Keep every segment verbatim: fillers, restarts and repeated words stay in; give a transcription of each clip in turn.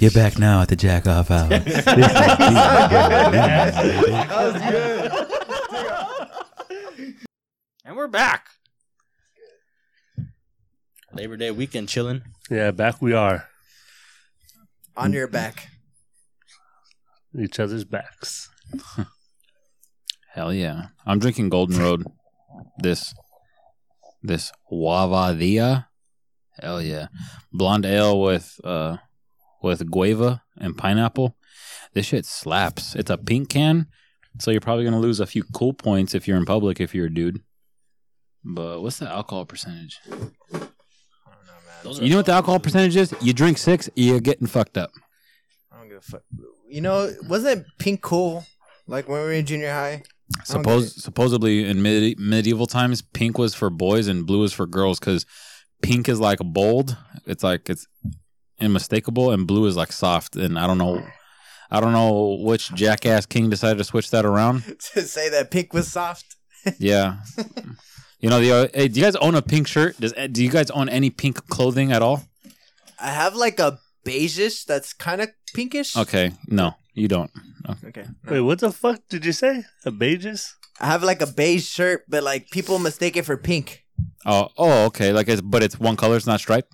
You're back now at the jack off hour. That was good. That was good. And we're back. Labor Day weekend chilling. Yeah, back we are. On your back. Each other's backs. Hell yeah. I'm drinking Golden Road. This. This Wava Dia. Hell yeah. Blonde ale with uh with guava and pineapple. This shit slaps. It's a pink can, so you're probably going to lose a few cool points if you're in public if you're a dude. But what's the alcohol percentage? I don't know, man. Those you know what the alcohol percentage is? You drink six, you're getting fucked up. I don't give a fuck. You know, wasn't pink cool like when we were in junior high? Suppose, supposedly in medi- medieval times, pink was for boys and blue was for girls because pink is like bold. It's like it's unmistakable, and blue is like soft. And I don't know, I don't know which jackass king decided to switch that around to say that pink was soft. Yeah, you know the. Hey, do you guys own a pink shirt? Does do you guys own any pink clothing at all? I have like a beigeish that's kind of pinkish. Okay, no, you don't. Okay. okay no. Wait, what the fuck did you say? A beigeish? I have like a beige shirt, but like people mistake it for pink. Oh, oh, okay. Like, it's but it's one color. It's not striped.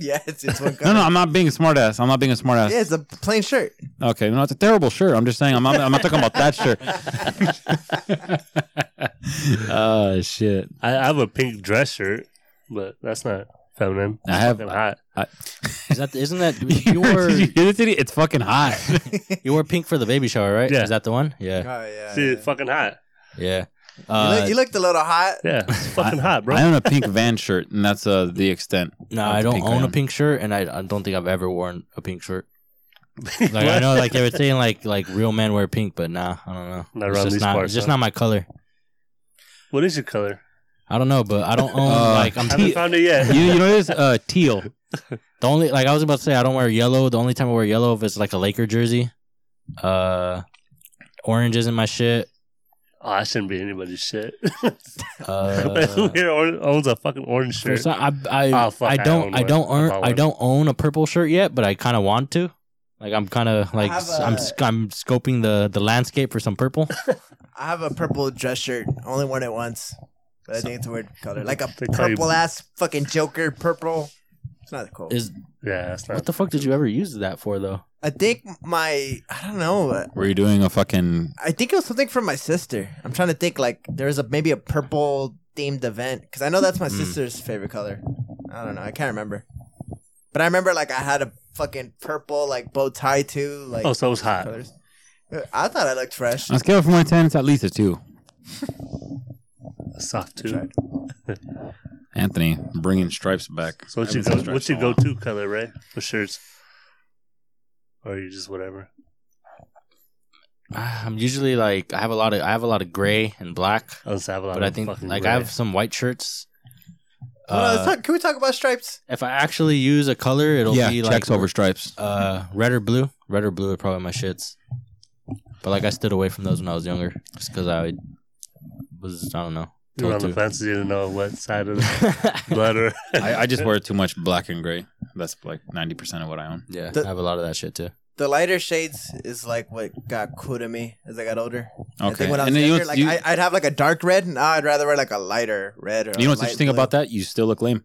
yeah, it's it's one color. no, no, I'm not being a smart ass. I'm not being a smart ass. Yeah, it's a plain shirt. Okay, no, it's a terrible shirt. I'm just saying. I'm not. I'm not talking about that shirt. oh shit! I, I have a pink dress shirt, but that's not feminine. It's I have fucking hot. I, I, is that isn't that you were? you hear this idiot? It's fucking hot. you wore pink for the baby shower, right? Yeah. Is that the one? Yeah. Oh yeah. See, yeah. It's fucking hot. Yeah. Uh, you, look, you looked a little hot. Yeah, it's fucking I, hot, bro. I own a pink van shirt, and that's uh, the extent. No, I don't own van. a pink shirt, and I, I don't think I've ever worn a pink shirt. Like I know, like they were saying, like like real men wear pink, but nah, I don't know. Not it's just, not, parts, it's just huh? not my color. What is your color? I don't know, but I don't own uh, like I'm. I haven't te- found it yet. you, you know this uh, teal. The only like I was about to say, I don't wear yellow. The only time I wear yellow if it's like a Laker jersey. Uh, orange isn't my shit. Oh, I shouldn't be anybody's shit. uh, Who here owns a fucking orange shirt? I, I, oh, fuck, I don't, I, I don't, own, I don't own a purple shirt yet, but I kind of want to. Like, I'm kind of like, a, I'm, I'm scoping the, the landscape for some purple. I have a purple dress shirt. Only worn it once, but I think it's a weird color, like a purple ass fucking Joker purple. It's not cool. Is yeah. It's not what the fuck did you ever use that for though? I think my I don't know. Were you doing a fucking? I think it was something from my sister. I'm trying to think. Like there was a maybe a purple themed event because I know that's my mm. sister's favorite color. I don't know. I can't remember. But I remember like I had a fucking purple like bow tie too. Like oh, so it was hot. Colors. I thought I looked fresh. On a scale from one to ten, it's at least a two. a soft two. Anthony, bringing stripes back. So what's your go, what's your go-to color, Ray? For shirts? Or are you just whatever? I'm usually like I have a lot of I have a lot of gray and black. I also have a lot but of I think like gray. I have some white shirts. Uh, well, talk, can we talk about stripes? If I actually use a color, it'll yeah, be like checks over stripes. Uh, red or blue. Red or blue are probably my shits. But like I stood away from those when I was younger, just because I was I don't know. You were on the fence. You didn't know what side of the letter. I, I just wear too much black and gray. That's like ninety percent of what I own. Yeah, the, I have a lot of that shit too. The lighter shades is like what got cool to me as I got older. Okay, I think when I was younger, like you, I, I'd have like a dark red, and now I'd rather wear like a lighter red. Or you know what's interesting blue. About that? You still look lame.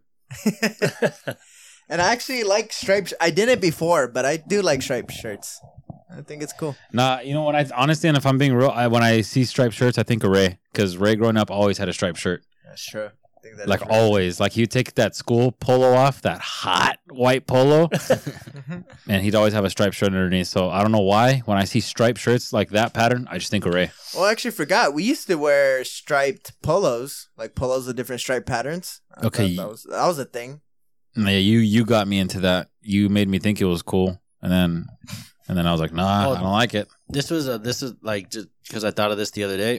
And I actually like striped. I didn't before, but I do like striped shirts. I think it's cool. Nah, you know what? I honestly, and if I'm being real, I, when I see striped shirts, I think of Ray because Ray growing up always had a striped shirt. That's true. I think that's like true. Always, like you take that school polo off, that hot white polo, and he'd always have a striped shirt underneath. So I don't know why. When I see striped shirts like that pattern, I just think of Ray. Well, I actually forgot. We used to wear striped polos, like polos with different striped patterns. I okay, that was, that was a thing. Yeah, you you got me into that. You made me think it was cool, and then. And then I was like, nah, well, I don't like it. This was a, this is like just because I thought of this the other day.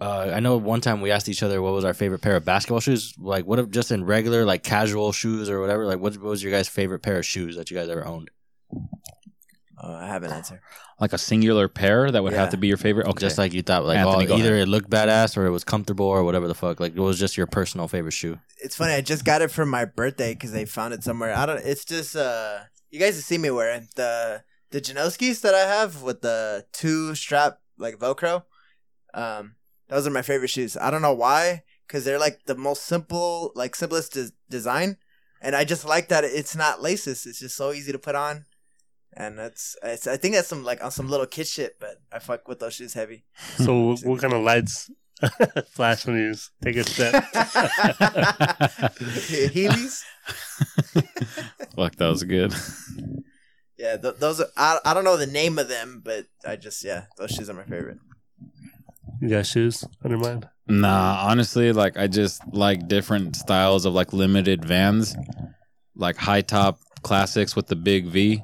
Uh, I know one time we asked each other what was our favorite pair of basketball shoes. Like, what if just in regular, like casual shoes or whatever? Like, what, what was your guys' favorite pair of shoes that you guys ever owned? Uh, I have an answer. Like a singular pair that would yeah. have to be your favorite? Okay. Just like you thought, like, Anthony, oh, either ahead. It looked badass or it was comfortable or whatever the fuck. Like, it was just your personal favorite shoe. It's funny. I just got it for my birthday because they found it somewhere. I don't. It's just. Uh... You guys have seen me wearing the the Janoskis that I have with the two strap like Velcro. Um, those are my favorite shoes. I don't know why, because they're like the most simple, like simplest des- design, and I just like that it's not laces. It's just so easy to put on, and that's it's, I think that's some like on some little kid shit, but I fuck with those shoes heavy. So what kind of lights? Flash news. Take a step. Heelys. Fuck, that was good. Yeah, th- those. Are, I I don't know the name of them, but I just yeah, those shoes are my favorite. You got shoes on your mind? Nah, honestly, like I just like different styles of like limited Vans, like high top classics with the big V,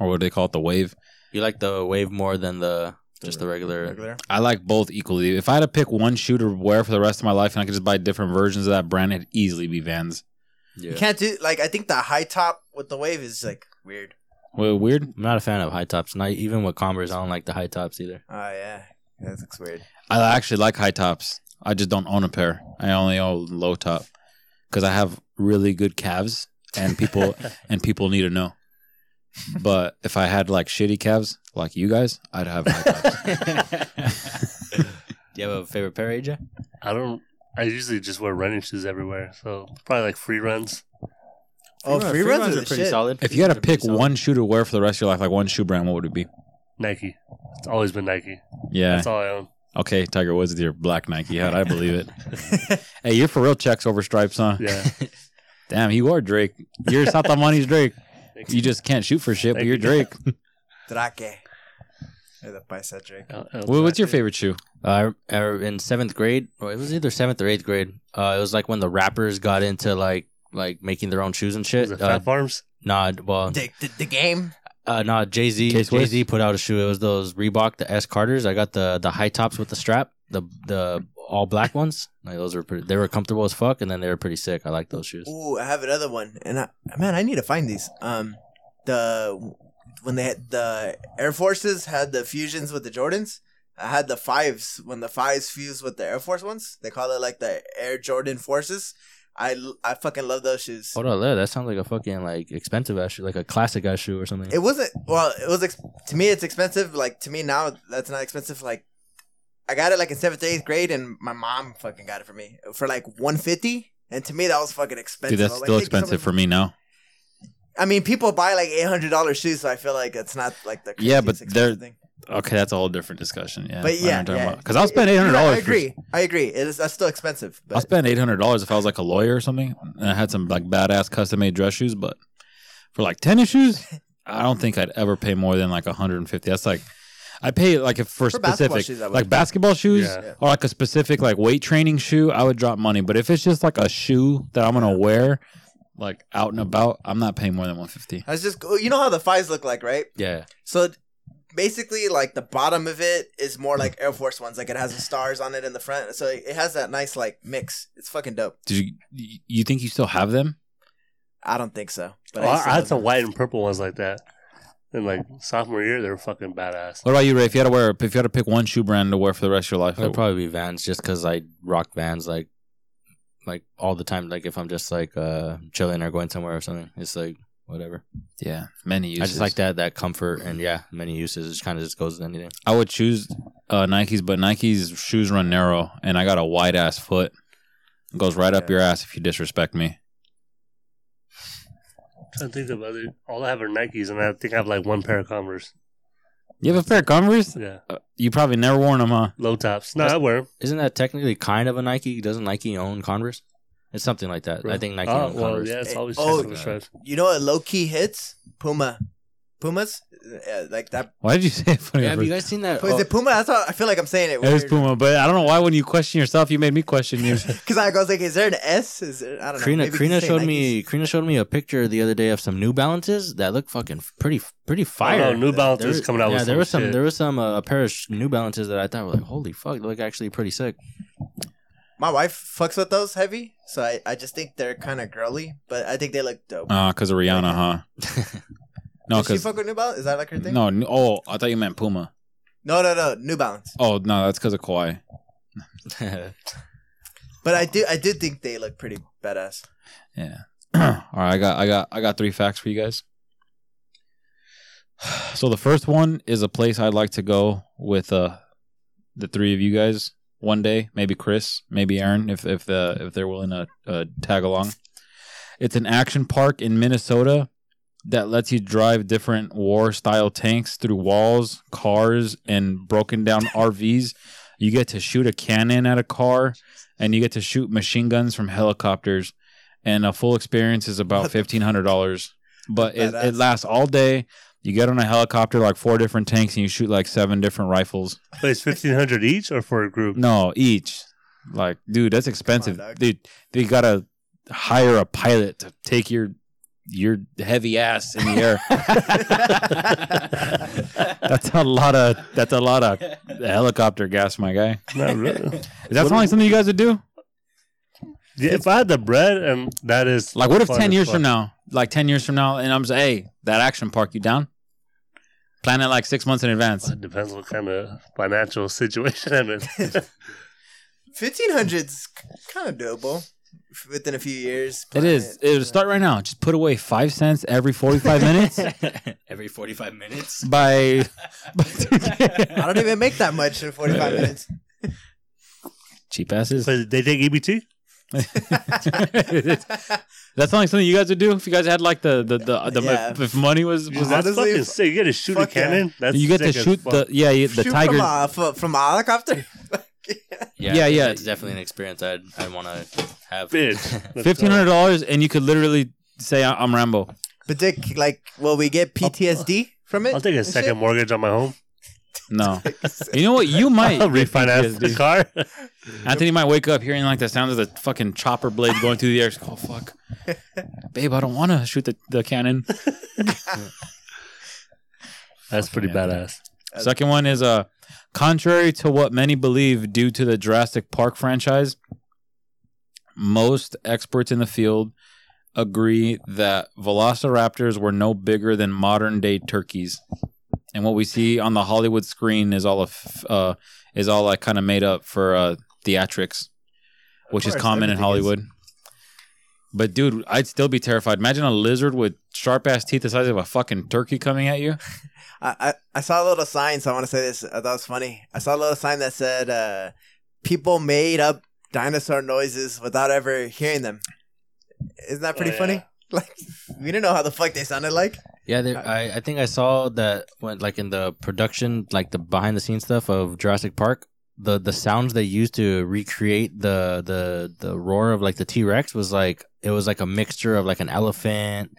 or what do they call it, the wave. You like the wave more than the. Just the regular. regular. I like both equally. If I had to pick one shoe to wear for the rest of my life and I could just buy different versions of that brand, it'd easily be Vans. Yeah. You can't do, like, I think the high top with the wave is, like, weird. Well, weird? I'm not a fan of high tops. Not even with Converse, I don't like the high tops either. Oh, yeah. That looks weird. I actually like high tops. I just don't own a pair. I only own low top because I have really good calves and people and people need to know. But if I had like shitty calves, like you guys, I'd have high calves. Do you have a favorite pair, A J? I don't. I usually just wear running shoes everywhere, so probably like free runs. Oh, free, free runs, runs are pretty shit. solid. If free you had to pick one shoe to wear for the rest of your life, like one shoe brand, what would it be? Nike. It's always been Nike. Yeah, that's all I own. Okay, Tiger Woods with your black Nike hat, I believe it. Hey, you're for real checks over stripes, huh? Yeah. Damn, he wore Drake. You're South Amani's Drake. You just can't shoot for shit, but you're Drake. Drake. The paisa Drake. Well, what's your favorite shoe? Uh, in seventh grade, or it was either seventh or eighth grade. Uh, it was like when the rappers got into like like making their own shoes and shit. Was it Fat uh, Farms? Nah, well, the, the, the game. Uh, nah, Jay-Z. Jay-Z put out a shoe. It was those Reebok, the S Carters. I got the the high tops with the strap, the the all black ones. Like those were pretty. They were comfortable as fuck, and then they were pretty sick. I like those shoes. Ooh, I have another one, and I, man, I need to find these. Um, the when they had the Air Forces had the fusions with the Jordans. I had the fives when the fives fused with the Air Force ones. They call it like the Air Jordan Forces. I, I fucking love those shoes. Hold on, that sounds like a fucking like expensive ass shoe, like a classic ass shoe or something. It wasn't. Well, it was ex- to me. It's expensive. Like to me now, that's not expensive. Like I got it like in seventh or eighth grade, and my mom fucking got it for me for like one fifty. And to me, that was fucking expensive. Dude, that's still like, hey, expensive for me now. I mean, people buy like eight hundred dollars shoes, so I feel like it's not like the yeah, but they're thing. Okay. That's a whole different discussion. Yeah, but yeah, because yeah. I'll spend eight hundred dollars. I agree. For... I agree. It is. That's still expensive. But... I'll spend eight hundred dollars if I was like a lawyer or something, and I had some like badass custom made dress shoes. But for like tennis shoes, I don't think I'd ever pay more than like a hundred and fifty. That's like. I pay like if for, for specific, shoes, like basketball shoes yeah. or like a specific like weight training shoe, I would drop money. But if it's just like a shoe that I'm going to wear like out and about, I'm not paying more than one hundred fifty dollars. I was just, you know how the fives look like, right? Yeah. So basically like the bottom of it is more like Air Force ones. Like it has the stars on it in the front. So it has that nice like mix. It's fucking dope. Do you, you think you still have them? I don't think so. But oh, I, I had some them. white and purple ones like that. In like sophomore year, they were fucking badass. What about you, Ray? If you had to wear, if you had to pick one shoe brand to wear for the rest of your life, it'd probably be Vans, just because I rock Vans like, like all the time. Like if I'm just like uh, chilling or going somewhere or something, it's like whatever. Yeah, many uses. I just like that that comfort and yeah, many uses. It just kind of just goes with anything. I would choose uh, Nikes, but Nikes shoes run narrow, and I got a wide ass foot. It goes right yeah. up your ass if you disrespect me. I think of other. All I have are Nikes, and I think I have like one pair of Converse. You have a pair of Converse? Yeah. Uh, you probably never worn them, huh? Low tops. No, I wear them. Isn't that technically kind of a Nike? Doesn't Nike own Converse? It's something like that. Really? I think Nike oh, owns well, Converse. Yeah, it's always oh, yeah. You know what low key hits? Puma. Pumas? Yeah, like that. Why did you say it funny? Yeah, have you guys seen that? Oh. Is it Puma? That's how I feel like I'm saying it. It is Puma, but I don't know why when you question yourself, you made me question you. Because I was like, is there an S? Is there, I don't Krina, know. Krina showed Nikes. me. Krina showed me a picture the other day of some New Balances that look fucking pretty, pretty fire. Oh, no, New Balances there, coming out. Yeah, with there was some. Shit. There was some uh, a pair of New Balances that I thought were like, holy fuck, they look actually pretty sick. My wife fucks with those heavy, so I, I just think they're kind of girly, but I think they look dope. Ah, uh, because of Rihanna, huh? No, does she fuck with New Balance? Is that like her thing? No. Oh, I thought you meant Puma. No, no, no. New Balance. Oh, no. That's because of Kawhi. But I do I do think they look pretty badass. Yeah. All right, I got, I got, I got three facts for you guys. So the first one is a place I'd like to go with uh, the three of you guys one day. Maybe Chris, maybe Aaron, if if uh, if they're willing to uh, tag along. It's an action park in Minnesota that lets you drive different war-style tanks through walls, cars, and broken-down R Vs. You get to shoot a cannon at a car, and you get to shoot machine guns from helicopters. And a full experience is about fifteen hundred dollars. But it, it lasts all day. You get on a helicopter, like four different tanks, and you shoot like seven different rifles. Wait, it's fifteen hundred dollars each or for a group? No, each. Like, dude, that's expensive. On, dude, they got to hire a pilot to take your... your heavy ass in the air. That's a lot of that's a lot of helicopter gas, my guy. Not really. Is that only something you guys would do? Yeah, if I had the bread, and that is like, what if ten years fun. from now, like ten years from now, and I'm saying, hey, that action park, you down? Plan it like six months in advance. Well, it depends what kind of financial situation I'm in. Fifteen hundred's kind of doable. Within a few years. It is. It. It'll start right now. Just put away five cents every forty-five minutes. Every forty-five minutes? By... I don't even make that much in forty-five minutes. Cheap asses. But they take E B T? That's only something you guys would do if you guys had like the the the, the yeah. if money was, was that's honestly, fucking sick. You get to shoot a cannon. Yeah. That's you get to shoot the yeah you, the shoot tiger from a, from, from a helicopter. Yeah, yeah, yeah, yeah. It's definitely an experience I'd I'd want to have. Fifteen hundred dollars, and you could literally say I'm Rambo. But Dick, like, will we get P T S D from it? I'll take a second shit? mortgage on my home. No, you know what? You might I'll refinance the car. Anthony might wake up hearing like the sound of the fucking chopper blade going through the air. Oh fuck, babe, I don't want to shoot the, the cannon. That's fucking pretty man. badass. Second one is a. Uh, Contrary to what many believe due to the Jurassic Park franchise, most experts in the field agree that velociraptors were no bigger than modern-day turkeys. And what we see on the Hollywood screen is all of, uh, is all like kind of made up for uh, theatrics, which is common in Hollywood. Is. But, dude, I'd still be terrified. Imagine a lizard with sharp-ass teeth the size of a fucking turkey coming at you. I, I, I saw a little sign, so I want to say this. I thought it was funny. I saw a little sign that said, uh, people made up dinosaur noises without ever hearing them. Isn't that pretty oh, yeah. funny? Like, we didn't know how the fuck they sounded like. Yeah, I, I think I saw that when, like in the production, like the behind-the-scenes stuff of Jurassic Park. The the sounds they used to recreate the the the roar of like the T-Rex was like it was like a mixture of like an elephant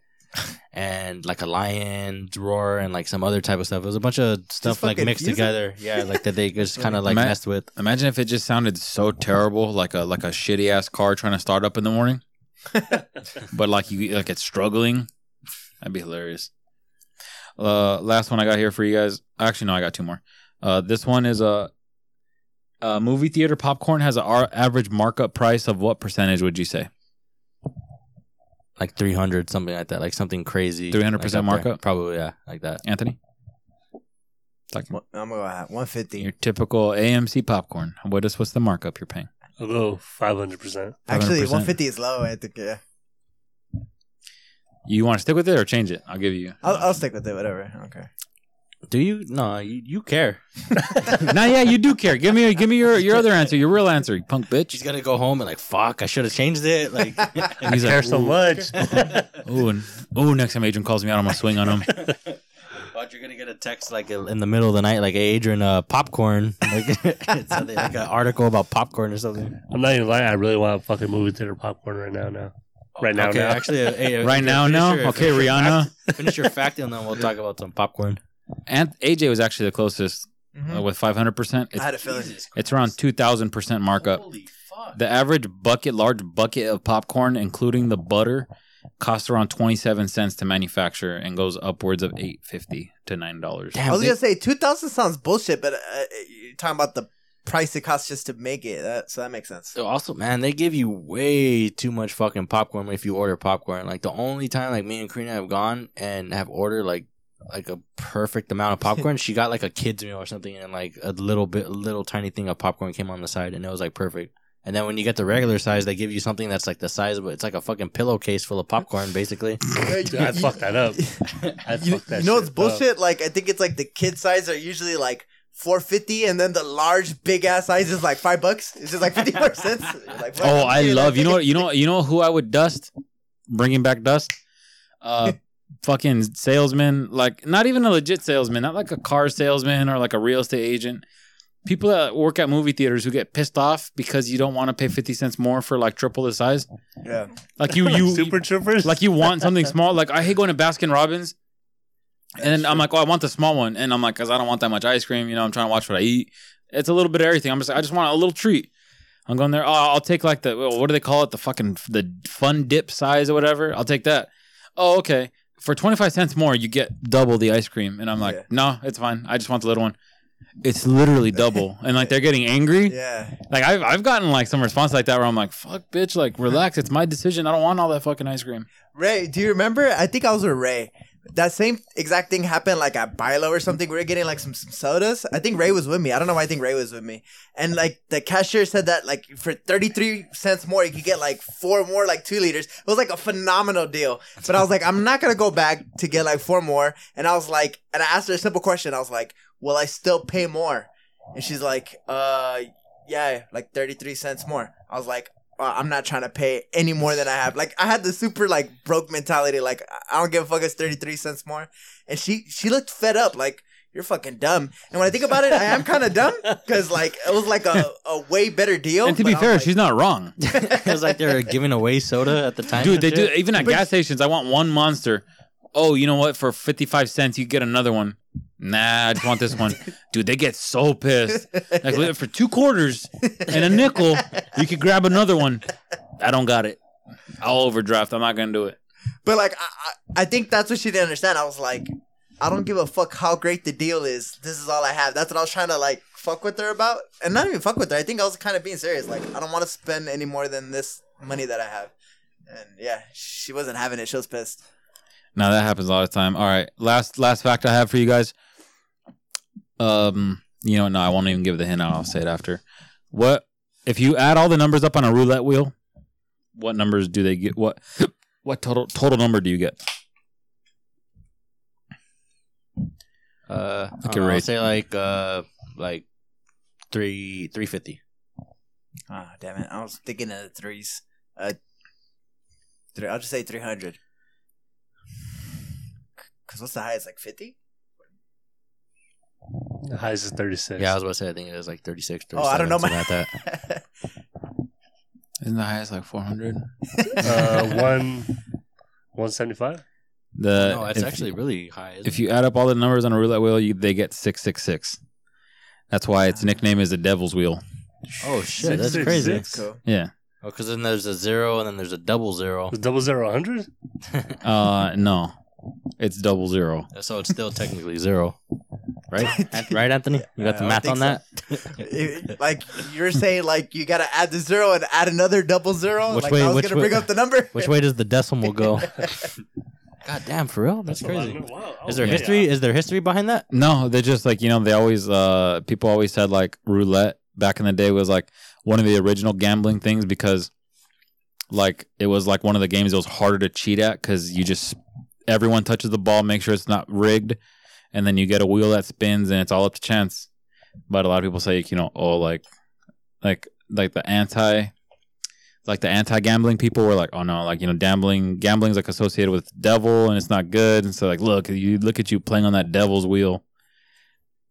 and like a lion roar and like some other type of stuff. It was a bunch of stuff just like mixed together. It. Yeah, like that they just kind of like Ima- messed with. Imagine if it just sounded so terrible, like a like a shitty ass car trying to start up in the morning, but like you like it's struggling. That'd be hilarious. Uh, last one I got here for you guys. Actually, no, I got two more. Uh, this one is a. Uh, Uh, movie theater popcorn has an ar- average markup price of what percentage would you say? Like three hundred, something like that. Like something crazy. three hundred percent like markup? There. Probably, yeah. Like that. Anthony? Like, well, I'm going to one fifty. Your typical A M C popcorn. What is, what's the markup you're paying? I'll go five hundred percent. Actually, one fifty is low, I think, yeah. You want to stick with it or change it? I'll give you. I'll, I'll stick with it, whatever. Okay. Do you? No, you, you care. No, yeah, you do care. Give me give me your, your other answer, your real answer, you punk bitch. He's going to go home and like, fuck, I should have changed it. Like, and he's I like, care ooh. so much. Ooh, and, ooh, next time Adrian calls me out, I'm going to swing on him. But you're going to get a text like in the middle of the night, like, hey, Adrian, uh, popcorn. Like, it's something, like an article about popcorn or something. I'm not even lying. I really want a fucking movie theater popcorn right now, now. Right now, okay, now. Actually, hey, right now, now? Your, okay, finish Rihanna. Your, finish your fact and then we'll talk about some popcorn. And A J was actually the closest mm-hmm. uh, with five hundred percent. It's, I had a feeling it's around two thousand percent markup. Holy fuck. The average bucket, large bucket of popcorn, including the butter, costs around twenty-seven cents to manufacture and goes upwards of eight fifty to nine dollars. Damn, I was going to say two thousand sounds bullshit, but uh, you're talking about the price it costs just to make it, that, so that makes sense. So also, man, they give you way too much fucking popcorn if you order popcorn. Like the only time like me and Karina have gone and have ordered like like a perfect amount of popcorn. She got like a kid's meal or something and like a little bit, a little tiny thing of popcorn came on the side and it was like perfect. And then when you get the regular size, they give you something that's like the size of it. It's like a fucking pillowcase full of popcorn, basically. Dude, I fucked that up. I fucked you, that you know, it's bullshit. Up. Like, I think it's like the kid size are usually like four fifty, and then the large big ass size is like five bucks. It's just like fifty more cents. Like, oh, I love you know you know you know who I would dust, bringing back dust, uh, fucking salesman. Like not even a legit salesman, not like a car salesman or like a real estate agent. People that work at movie theaters who get pissed off because you don't want to pay fifty cents more for like triple the size. Yeah. Like you, you, like Super Troopers. Like you want something small. Like I hate going to Baskin Robbins and then I'm like, oh, I want the small one. And I'm like, cause I don't want that much ice cream. You know, I'm trying to watch what I eat. It's a little bit of everything. I'm just, I just want a little treat. I'm going there. Oh, I'll take like the, what do they call it? The fucking, the fun dip size or whatever. I'll take that. Oh, okay. For twenty-five cents more, you get double the ice cream. And I'm like, yeah. no, it's fine. I just want the little one. It's literally double, and like they're getting angry. Yeah, like I've I've gotten like some response like that where I'm like, "Fuck, bitch! Like, relax. It's my decision. I don't want all that fucking ice cream." Ray, do you remember? I think I was with Ray. That same exact thing happened like at Bilo or something. We were getting like some, some sodas. I think Ray was with me. I don't know why I think Ray was with me. And like the cashier said that like for thirty-three cents more, you could get like four more, like two liters. It was like a phenomenal deal. But I was like, I'm not going to go back to get like four more. And I was like, and I asked her a simple question. I was like, will I still pay more? And she's like, uh, yeah, like thirty-three cents more. I was like, I'm not trying to pay any more than I have. Like, I had the super, like, broke mentality. Like, I don't give a fuck. It's thirty-three cents more. And she, she looked fed up. Like, you're fucking dumb. And when I think about it, I am kind of dumb. Because, like, it was, like, a, a way better deal. And to be fair, like, she's not wrong. It was like they were giving away soda at the time. Dude, they shit. do. Even at but, gas stations, I want one Monster. Oh, you know what? For fifty-five cents, you get another one. Nah, I just want this one. Dude, they get so pissed. Like, for two quarters and a nickel, you could grab another one. I don't got it. I'll overdraft. I'm not going to do it. But, like, I, I think that's what she didn't understand. I was like, I don't give a fuck how great the deal is. This is all I have. That's what I was trying to, like, fuck with her about. And not even fuck with her. I think I was kind of being serious. Like, I don't want to spend any more than this money that I have. And, yeah, she wasn't having it. She was pissed. No, that happens a lot of time. All right. Last last fact I have for you guys. Um, you know, no, I won't even give the hint out. I'll say it after. What if you add all the numbers up on a roulette wheel? What numbers do they get? What what total total number do you get? Uh, okay, I'll say like uh like three three fifty. Ah, oh, damn it! I was thinking of the threes. Uh, three, I'll just say three hundred. Because what's the highest? Like fifty? The highest is thirty-six. Yeah, I was about to say, I think it was like thirty-six, thirty-seven. Oh, I don't know. About that. Isn't the highest like four hundred? uh, one, one seventy-five? The, no, it's actually you, really high. Isn't if it? You add up all the numbers on a roulette wheel, you, they get six six six. That's why its nickname is the Devil's Wheel. Oh, shit. Six, that's six, crazy. Six. Cool. Yeah. Oh, because then there's a zero and then there's a double zero. Is double zero one hundred? uh, no. It's double zero. So it's still technically zero. Right? Right, Anthony? You got the math on that? So. It, like, you're saying, like, you got to add the zero and add another double zero? Which like, way, I was going to bring up the number. Which way does the decimal go? God damn, for real? That's, That's crazy. Wow. Is there yeah, history? Yeah. Is there history behind that? No, they're just like, you know, they always, uh, people always said, like, roulette back in the day was, like, one of the original gambling things because, like, it was, like, one of the games that was harder to cheat at because you just... Everyone touches the ball, make sure it's not rigged, and then you get a wheel that spins, and it's all up to chance. But a lot of people say, you know, oh, like, like, like the anti, like the anti-gambling people were like, oh no, like you know, gambling, gambling's like associated with devil, and it's not good. And so like, look, you look at you playing on that devil's wheel.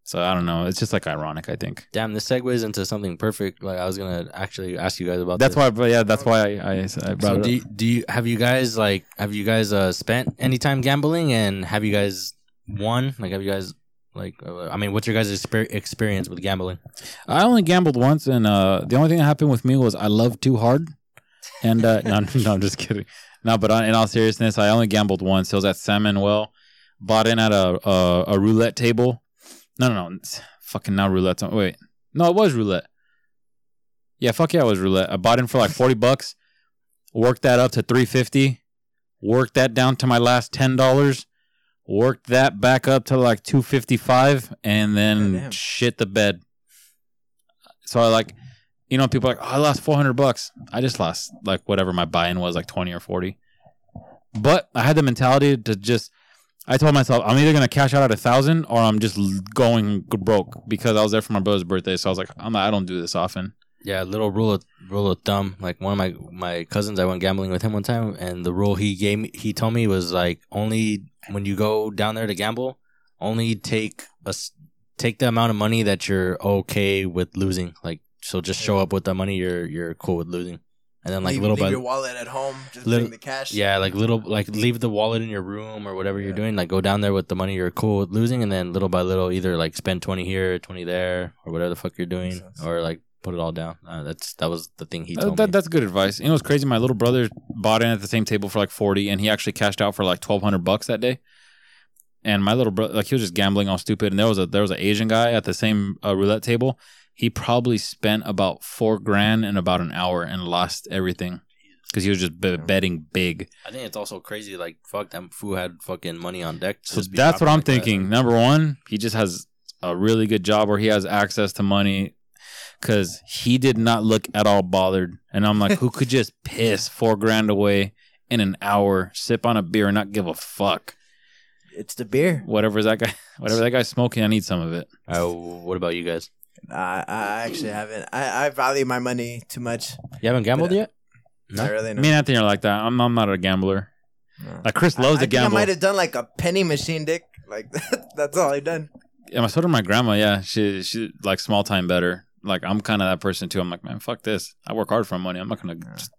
So I don't know. It's just like ironic, I think. Damn, this segues into something perfect. Like I was gonna actually ask you guys about. That's this. why, yeah, that's why I, I, I brought so it. Do you, do you have you guys like have you guys uh, spent any time gambling and have you guys won? Like have you guys like uh, I mean, what's your guys' exper- experience with gambling? I only gambled once, and uh, the only thing that happened with me was I loved too hard. And uh, no, no, I'm just kidding. No, but on, in all seriousness, I only gambled once. It was at San Manuel, bought in at a a, a roulette table. No, no, no. It's fucking not roulette. Wait. No, it was roulette. Yeah, fuck yeah, it was roulette. I bought in for like forty bucks, worked that up to three fifty, worked that down to my last ten dollars, worked that back up to like two fifty-five, and then oh, shit the bed. So I like, You know, people are like, oh, I lost four hundred bucks. I just lost like whatever my buy-in was, like twenty or forty. But I had the mentality to just, I told myself, I'm either going to cash out at a thousand or I'm just going broke, because I was there for my brother's birthday. So I was like, I'm not, I don't do this often. Yeah, little rule of, rule of thumb. Like one of my, my cousins, I went gambling with him one time, and the rule he gave me, he told me was like, only when you go down there to gamble, only take a, take the amount of money that you're okay with losing. Like, so just show up with the money you're you're cool with losing, and then like leave, little leave by your wallet at home, just bring the cash. Yeah, like little like leave the wallet in your room or whatever yeah. you're doing. Like go down there with the money you're cool with losing, and then little by little, either like spend twenty here, twenty there, or whatever the fuck you're doing, or like. Put it all down. Uh, that's that was the thing he told uh, that, me. That's good advice. You know, it's crazy. My little brother bought in at the same table for like forty, and he actually cashed out for like twelve hundred bucks that day. And my little brother, like, he was just gambling all stupid. And there was a there was an Asian guy at the same uh, roulette table. He probably spent about four grand in about an hour and lost everything because he was just b- betting big. I think it's also crazy. Like fuck, that fool had fucking money on deck. So that's what I'm like thinking. That. Number one, he just has a really good job where he has access to money. Because he did not look at all bothered. And I'm like, who could just piss four grand away in an hour, sip on a beer, and not give a fuck? It's the beer. Whatever that guy, whatever that guy's smoking, I need some of it. Uh, what about you guys? Uh, I actually haven't. I, I value my money too much. You haven't gambled yet? No. Not really, no. Me and Anthony are like that. I'm, I'm not a gambler. No. Like, Chris loves I, to gamble. I might have done like a penny machine, dick. Like, that's all I've done. Yeah, so did my grandma, yeah. She, she like, small time better. Like, I'm kind of that person, too. I'm like, man, fuck this. I work hard for my money. I'm not going to...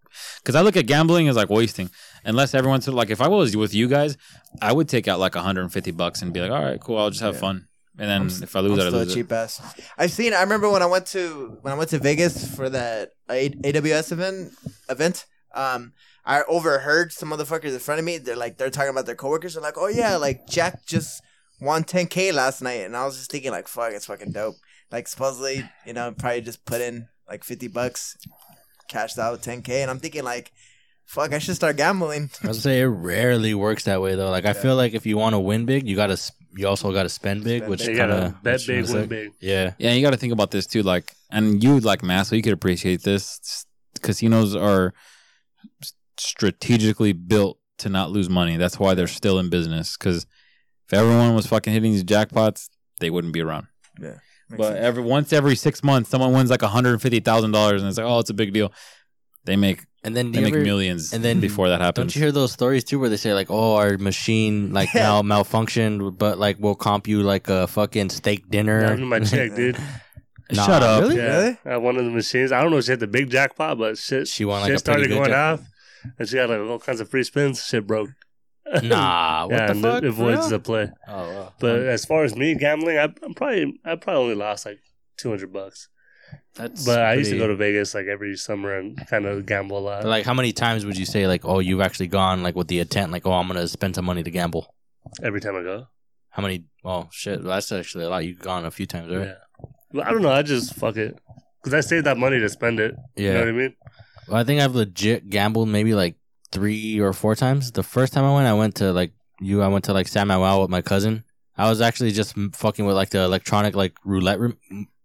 Because I look at gambling as, like, wasting. Unless everyone's... Like, if I was with you guys, I would take out, like, one hundred fifty bucks and be like, all right, cool. I'll just have yeah. fun. And then I'm, if I lose I'm it, I lose cheap it. Ass. I've seen... I remember when I went to when I went to Vegas for that A W S event, event um, I overheard some motherfuckers in front of me. They're, like, they're talking about their coworkers. They're like, oh, yeah, like, Jack just won ten K last night. And I was just thinking, like, fuck, it's fucking dope. Like, supposedly, you know, probably just put in, like, fifty bucks, cashed out ten K. And I'm thinking, like, fuck, I should start gambling. I would say it rarely works that way, though. Like, yeah. I feel like if you want to win big, you gotta, you also got to spend big, spend which kind of... Bet big, win like, big. Yeah. Yeah, you got to think about this, too. Like, and you, like, Mass, so you could appreciate this. Casinos are strategically built to not lose money. That's why they're still in business. Because if everyone was fucking hitting these jackpots, they wouldn't be around. Yeah. Makes but sense. every once every six months, someone wins like one hundred fifty thousand dollars, and it's like, oh, it's a big deal. They make and then they make ever, millions and then, before that happens. Don't you hear those stories, too, where they say, like, oh, our machine, like, yeah. mal- malfunctioned, but, like, we'll comp you, like, a fucking steak dinner. Yeah, I mean, my check, dude. Nah, shut up. Really? Yeah, really? One of the machines. I don't know if she hit the big jackpot, but shit, she won, like, shit a started going jackpot. Off, and she had, like, all kinds of free spins. Shit broke. Nah, what yeah, the fuck? It avoids yeah. the play. Oh, wow. But um, as far as me gambling, I, I'm probably I probably only lost like two hundred bucks. That's but pretty... I used to go to Vegas like every summer and kind of gamble a lot. Like, how many times would you say like, oh, you've actually gone like with the intent, like, oh, I'm gonna spend some money to gamble? Every time I go. How many? Oh shit, well, that's actually a lot. You've gone a few times, right? Yeah. Well, I don't know. I just fuck it because I saved that money to spend it. Yeah. You know what I mean? Well, I think I've legit gambled maybe like. Three or four times. The first time I went, I went to like you. I went to like San Manuel with my cousin. I was actually just fucking with like the electronic like roulette.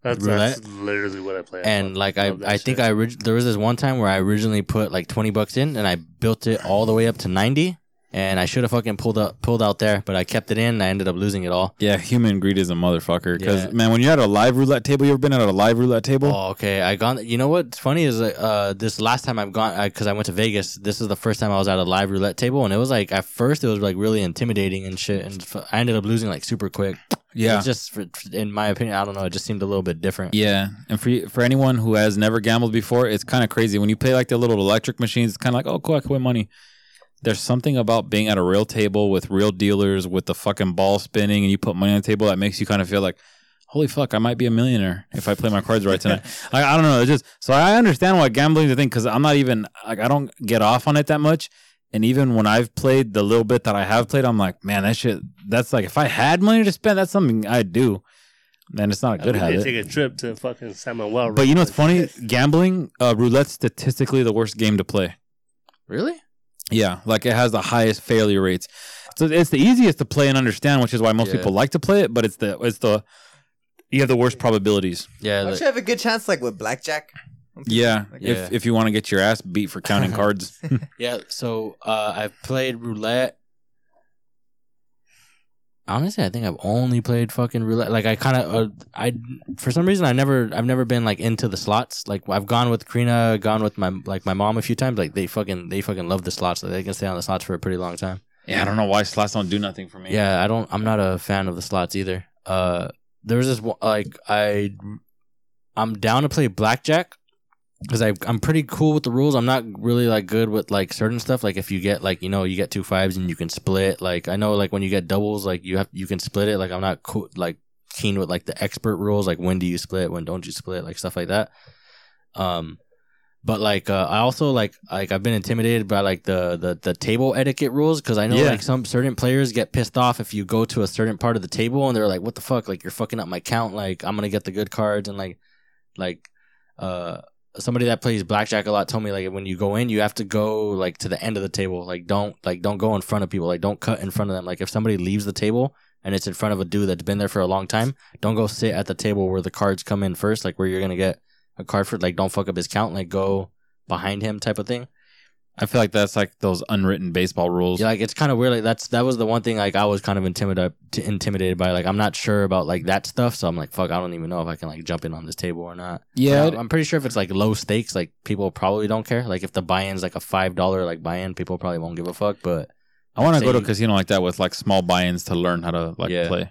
That's, roulette. That's literally what I played. And I like I, I think shit. I there was this one time where I originally put like twenty bucks in, and I built it all the way up to ninety. And I should have fucking pulled up, pulled out there, but I kept it in. And I ended up losing it all. Yeah, human greed is a motherfucker. Because yeah. man, when you're at a live roulette table, you ever been at a live roulette table? Oh, okay. I gone. You know what's funny is uh, this last time I've gone because I, I went to Vegas. This is the first time I was at a live roulette table, and it was like at first it was like really intimidating and shit, and I ended up losing like super quick. Yeah, it's just for, in my opinion, I don't know. It just seemed a little bit different. Yeah, and for for anyone who has never gambled before, it's kind of crazy when you play like the little electric machines. It's kind of like, oh, cool, I can win money. There's something about being at a real table with real dealers with the fucking ball spinning and you put money on the table that makes you kind of feel like, holy fuck, I might be a millionaire if I play my cards right tonight. I, I don't know. It's just so I understand why gambling is a thing because I'm not even like I don't get off on it that much. And even when I've played the little bit that I have played, I'm like, man, that shit. That's like if I had money to spend, that's something I'd do. And it's not a good I mean, habit. They take a trip to fucking San Manuel. But you know what's funny? Gambling, uh, roulette's statistically the worst game to play. Really? Yeah, like it has the highest failure rates. So it's the easiest to play and understand, which is why most yeah. people like to play it. But it's the it's the you have the worst probabilities. Yeah, don't like, you have a good chance like with blackjack? Yeah, like, if yeah. if you want to get your ass beat for counting cards. Yeah, so uh, I've played roulette. Honestly, I think I've only played fucking roulette. Like I kind of, uh, I for some reason I never, I've never been like into the slots. Like I've gone with Karina, gone with my like my mom a few times. Like they fucking, they fucking love the slots. Like, they can stay on the slots for a pretty long time. Yeah, I don't know why slots don't do nothing for me. Yeah, I don't. I'm not a fan of the slots either. Uh, there was this like I, I'm down to play blackjack. Because I'm pretty cool with the rules. I'm not really, like, good with, like, certain stuff. Like, if you get, like, you know, you get two fives and you can split. Like, I know, like, when you get doubles, like, you have you can split it. Like, I'm not, cool, like, keen with, like, the expert rules. Like, when do you split? When don't you split? Like, stuff like that. Um, But, like, uh, I also, like, like I've been intimidated by, like, the, the, the table etiquette rules. Because I know, yeah. like, some certain players get pissed off if you go to a certain part of the table. And they're like, what the fuck? Like, you're fucking up my count. Like, I'm going to get the good cards. And, like, like, uh... somebody that plays blackjack a lot told me, like, when you go in, you have to go, like, to the end of the table. Like, don't, like, don't go in front of people. Like, don't cut in front of them. Like, if somebody leaves the table and it's in front of a dude that's been there for a long time, don't go sit at the table where the cards come in first, like, where you're going to get a card for, like, don't fuck up his count. Like, go behind him type of thing. I feel like that's, like, those unwritten baseball rules. Yeah, like, it's kind of weird. Like, that's that was the one thing, like, I was kind of intimidated intimidated by. Like, I'm not sure about, like, that stuff. So I'm like, fuck, I don't even know if I can, like, jump in on this table or not. Yeah. But I'm pretty sure if it's, like, low stakes, like, people probably don't care. Like, if the buy-in's, like, a five dollars, like, buy-in, people probably won't give a fuck. But I want to go to a casino like that with, like, small buy-ins to learn how to, like, yeah. play.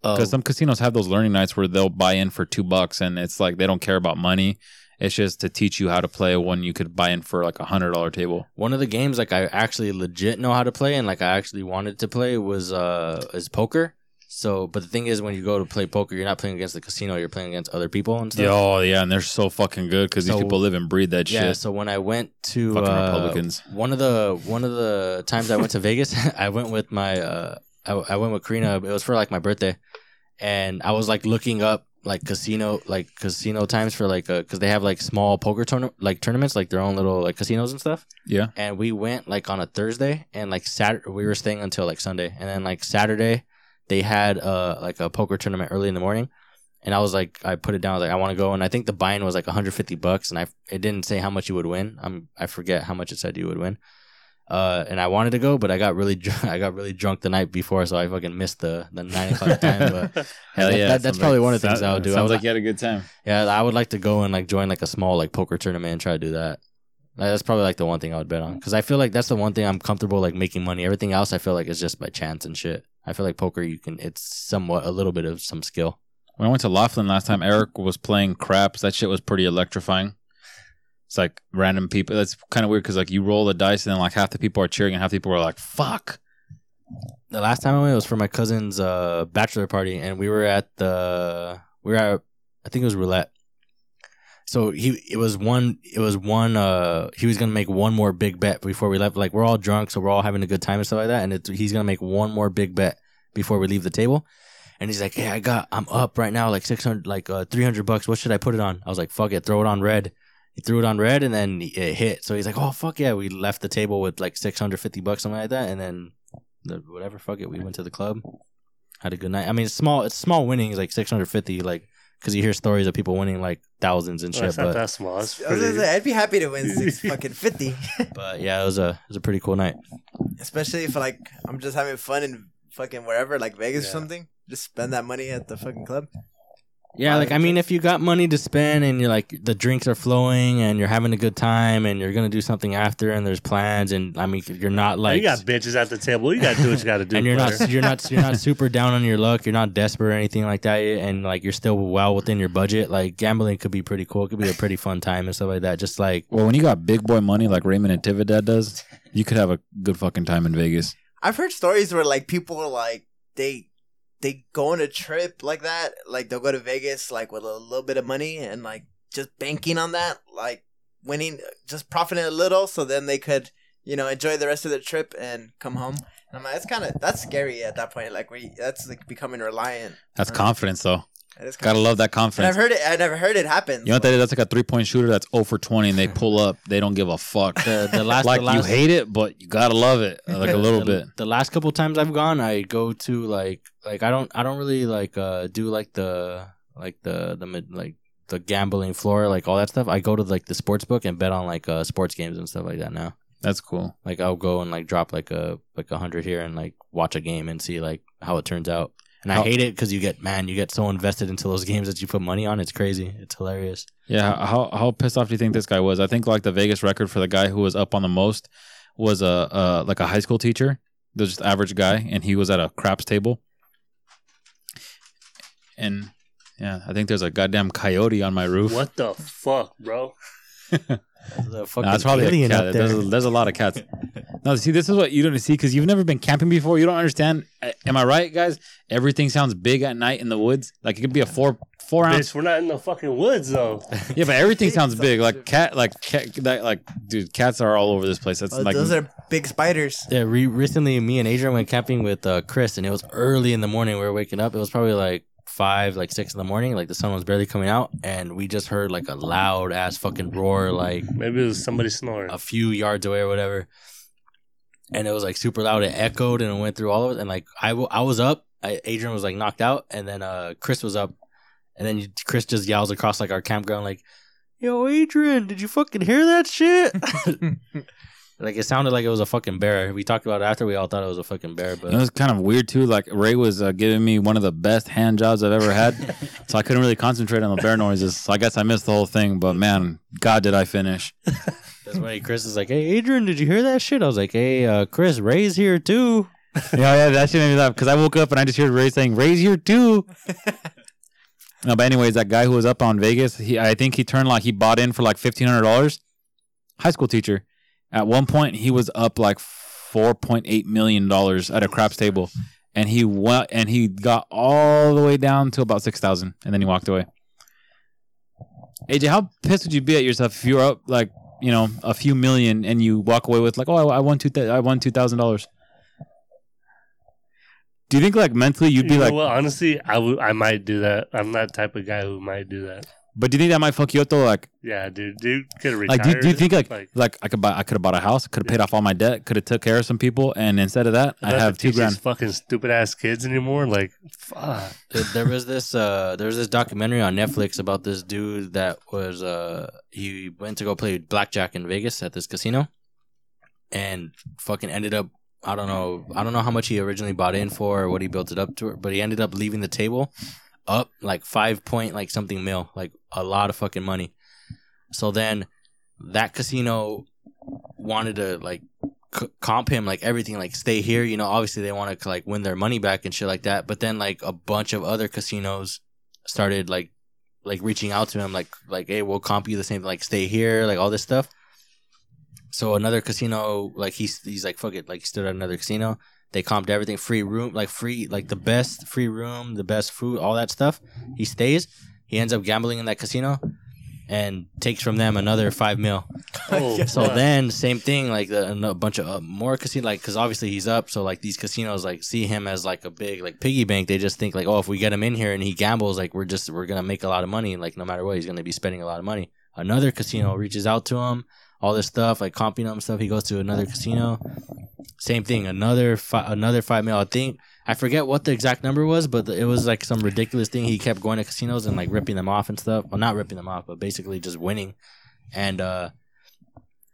Because uh, some casinos have those learning nights where they'll buy in for two bucks and it's, like, they don't care about money. It's just to teach you how to play when you could buy in for like a hundred dollar table. One of the games like I actually legit know how to play and like I actually wanted to play was uh is poker. So, but the thing is, when you go to play poker, you're not playing against the casino; you're playing against other people and stuff. Yeah, oh yeah, and they're so fucking good because so, these people live and breathe that yeah, shit. Yeah. So when I went to fucking uh, Republicans, one of the one of the times I went to Vegas, I went with my uh I, I went with Karina. It was for like my birthday, and I was like looking up. Like casino, like casino times for like, because they have like small poker tourna- like tournaments, like their own little like casinos and stuff. Yeah. And we went like on a Thursday and like Saturday, we were staying until like Sunday. And then like Saturday, they had uh like a poker tournament early in the morning. And I was like, I put it down, I was like, I want to go. And I think the buy-in was like one hundred fifty bucks. And I, it didn't say how much you would win. I'm, I forget how much it said you would win. Uh, and I wanted to go, but I got really dr- I got really drunk the night before, so I fucking missed the, the nine o'clock time. But hell that, yeah, that, that's probably like, one of the things I would do. Sounds would, like you had a good time. Yeah, I would like to go and like join like a small like poker tournament and try to do that. Like, that's probably like the one thing I would bet on because I feel like that's the one thing I'm comfortable like making money. Everything else I feel like is just by chance and shit. I feel like poker you can it's somewhat a little bit of some skill. When I went to Laughlin last time, Eric was playing craps. That shit was pretty electrifying. It's like random people. That's kind of weird because like you roll the dice and then like half the people are cheering and half the people are like, fuck. The last time I went, it was for my cousin's uh, bachelor party and we were at the, we were at, I think it was roulette. So he, it was one, it was one, uh, he was going to make one more big bet before we left. Like we're all drunk, so we're all having a good time and stuff like that. And it's, he's going to make one more big bet before we leave the table. And he's like, hey, I got, I'm up right now, like six hundred, like uh, three hundred bucks. What should I put it on? I was like, fuck it, throw it on red. He threw it on red and then it hit. So he's like, oh, fuck yeah. We left the table with like six hundred fifty bucks, something like that. And then whatever, fuck it. We went to the club, had a good night. I mean, it's small, it's small winnings, like six hundred fifty, like, because you hear stories of people winning like thousands and shit. That's not that small. I'd be happy to win six fucking fifty. But yeah, it was a, it was a pretty cool night. Especially if like I'm just having fun in fucking wherever, like Vegas yeah. or something. Just spend that money at the fucking club. Yeah, like, I mean, if you got money to spend and you're like, the drinks are flowing and you're having a good time and you're going to do something after and there's plans and, I mean, you're not like... You got bitches at the table. You got to do what you got to do. And you're not, you're not you're not super down on your luck. You're not desperate or anything like that. And, like, you're still well within your budget. Like, gambling could be pretty cool. It could be a pretty fun time and stuff like that. Just like... Well, when you got big boy money like Raymond and Tividad does, you could have a good fucking time in Vegas. I've heard stories where, like, people are like, they... They go on a trip like that, like they'll go to Vegas like with a little bit of money and like just banking on that, like winning, just profiting a little so then they could, you know, enjoy the rest of the trip and come home. And I'm like, that's kind of, that's scary at that point. Like we, that's like becoming reliant. That's confidence though. That Gotta love that confidence. And I've heard it, I never heard it happen. You know what that is? That's like a three point shooter that's oh for twenty and they pull up. They don't give a fuck. The, the last, like the last, you hate it, but you gotta love it. Like a little the, bit. The last couple times I've gone, I go to like, like I don't, I don't really like uh do like the, like the, the mid, like the gambling floor, like all that stuff, I go to like the sports book and bet on like uh, sports games and stuff like that now. That's cool. Like I'll go and like drop like a like a hundred here and like watch a game and see like how it turns out. And how, I hate it because you get man, you get so invested into those games that you put money on. It's crazy. It's hilarious. Yeah. How how pissed off do you think this guy was? I think like the Vegas record for the guy who was up on the most was a uh, like a high school teacher. They're just average guy, and he was at a craps table. And yeah, I think there's a goddamn coyote on my roof. What the fuck, bro? The fucking no, that's probably a cat. There's, a, there's a lot of cats. No, see, this is what you don't see because you've never been camping before. You don't understand. Am I right, guys? Everything sounds big at night in the woods. Like it could be a four four Bitch, ounce. We're not in the fucking woods though. Yeah, but everything sounds big. Like cat, like cat, like, like dude, cats are all over this place. That's oh, like those are big spiders. Yeah, re- recently me and Adrian went camping with uh, Chris, and it was early in the morning. We were waking up. It was probably like five, like six in the morning, like the sun was barely coming out, and we just heard like a loud ass fucking roar, like maybe it was somebody snoring a few yards away or whatever, and it was like super loud. It echoed and it went through all of it, and like I, w- I was up, I, Adrian was like knocked out, and then uh Chris was up, and then you, Chris just yells across like our campground like, "Yo, Adrian, did you fucking hear that shit?" Like, it sounded like it was a fucking bear. We talked about it after. We all thought it was a fucking bear. But it was kind of weird, too. Like, Ray was uh, giving me one of the best hand jobs I've ever had. So I couldn't really concentrate on the bear noises. So I guess I missed the whole thing. But, man, God, did I finish. That's when Chris is like, "Hey, Adrian, did you hear that shit?" I was like, "Hey, uh, Chris, Ray's here, too." yeah, yeah, that shit made me laugh. Because I woke up and I just heard Ray saying, "Ray's here, too." No, but anyways, that guy who was up on Vegas, he I think he turned like he bought in for like fifteen hundred dollars. High school teacher. At one point, he was up like four point eight million dollars at a craps table, and he went and he got all the way down to about six thousand dollars, and then he walked away. A J, how pissed would you be at yourself if you were up like, you know, a few million and you walk away with like, "Oh, I, I won two, th- I won two thousand dollars. Do you think like mentally you'd be you like... Well, honestly, I, w- I might do that. I'm that type of guy who might do that. But do you think that might fuck you up though? Like, yeah, dude, dude could have retired. Like, do, do you think like, like, like I could buy, I could have bought a house, could have paid off all my debt, could have took care of some people, and instead of that, I have two grand. Fucking stupid ass kids anymore. Like, fuck. There was this, uh, there was this documentary on Netflix about this dude that was, uh, he went to go play blackjack in Vegas at this casino, and fucking ended up. I don't know, I don't know how much he originally bought in for or what he built it up to, but he ended up leaving the table up like five point like something mil, like a lot of fucking money. So then that casino wanted to like c- comp him, like everything, like stay here, you know, obviously they want to like win their money back and shit like that. But then like a bunch of other casinos started like like reaching out to him like like "Hey, we'll comp you the same, like stay here," like all this stuff. So another casino, like he's he's like fuck it, like stood at another casino. They comped everything, free room, like free, like the best free room, the best food, all that stuff. He stays. He ends up gambling in that casino and takes from them another five mil. Oh, so yeah. Then same thing, like the, a bunch of uh, more casino, like because obviously he's up. So like these casinos like see him as like a big like piggy bank. They just think like, "Oh, if we get him in here and he gambles, like we're just we're gonna make a lot of money. Like no matter what, he's gonna be spending a lot of money." Another casino reaches out to him, all this stuff, like comping him stuff. He goes to another casino. Same thing, another fi- another five mil. I think I forget what the exact number was, but the, it was like some ridiculous thing. He kept going to casinos and like ripping them off and stuff. Well, not ripping them off, but basically just winning. And uh,